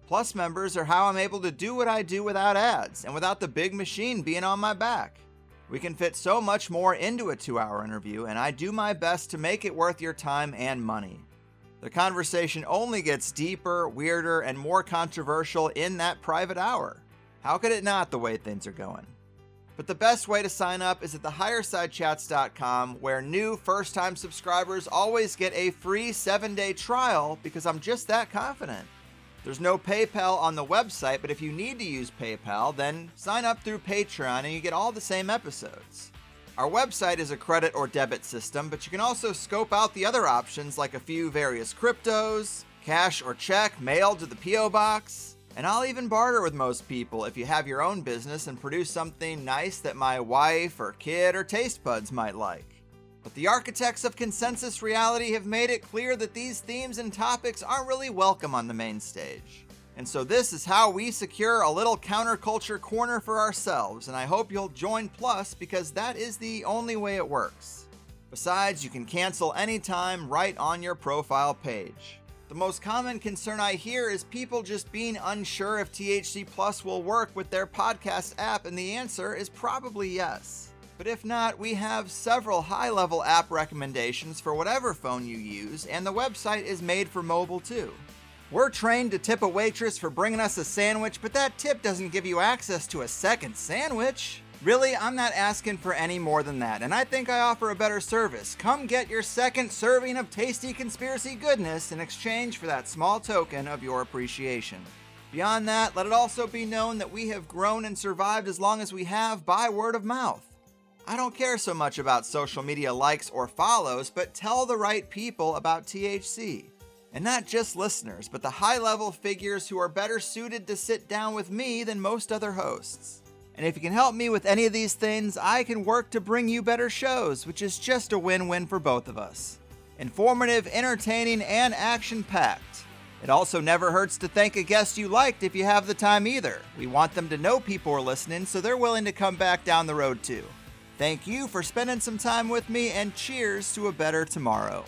Plus members are how I'm able to do what I do without ads and without the big machine being on my back. We can fit so much more into a two-hour interview, and I do my best to make it worth your time and money. The conversation only gets deeper, weirder, and more controversial in that private hour. How could it not, the way things are going? But the best way to sign up is at the higher side chats dot com, where new first-time subscribers always get a free seven-day trial because I'm just that confident. There's no PayPal on the website, but if you need to use PayPal, then sign up through Patreon and you get all the same episodes. Our website is a credit or debit system, but you can also scope out the other options like a few various cryptos, cash or check, mailed to the P O box, and I'll even barter with most people if you have your own business and produce something nice that my wife or kid or taste buds might like. But the architects of consensus reality have made it clear that these themes and topics aren't really welcome on the main stage. And so this is how we secure a little counterculture corner for ourselves, and I hope you'll join Plus because that is the only way it works. Besides, you can cancel anytime right on your profile page. The most common concern I hear is people just being unsure if T H C Plus will work with their podcast app, and the answer is probably yes. But if not, we have several high-level app recommendations for whatever phone you use, and the website is made for mobile too. We're trained to tip a waitress for bringing us a sandwich, but that tip doesn't give you access to a second sandwich. Really, I'm not asking for any more than that, and I think I offer a better service. Come get your second serving of tasty conspiracy goodness in exchange for that small token of your appreciation. Beyond that, let it also be known that we have grown and survived as long as we have by word of mouth. I don't care so much about social media likes or follows, but tell the right people about T H C. And not just listeners, but the high-level figures who are better suited to sit down with me than most other hosts. And if you can help me with any of these things, I can work to bring you better shows, which is just a win-win for both of us. Informative, entertaining, and action-packed. It also never hurts to thank a guest you liked if you have the time either. We want them to know people are listening, so they're willing to come back down the road too. Thank you for spending some time with me, and cheers to a better tomorrow.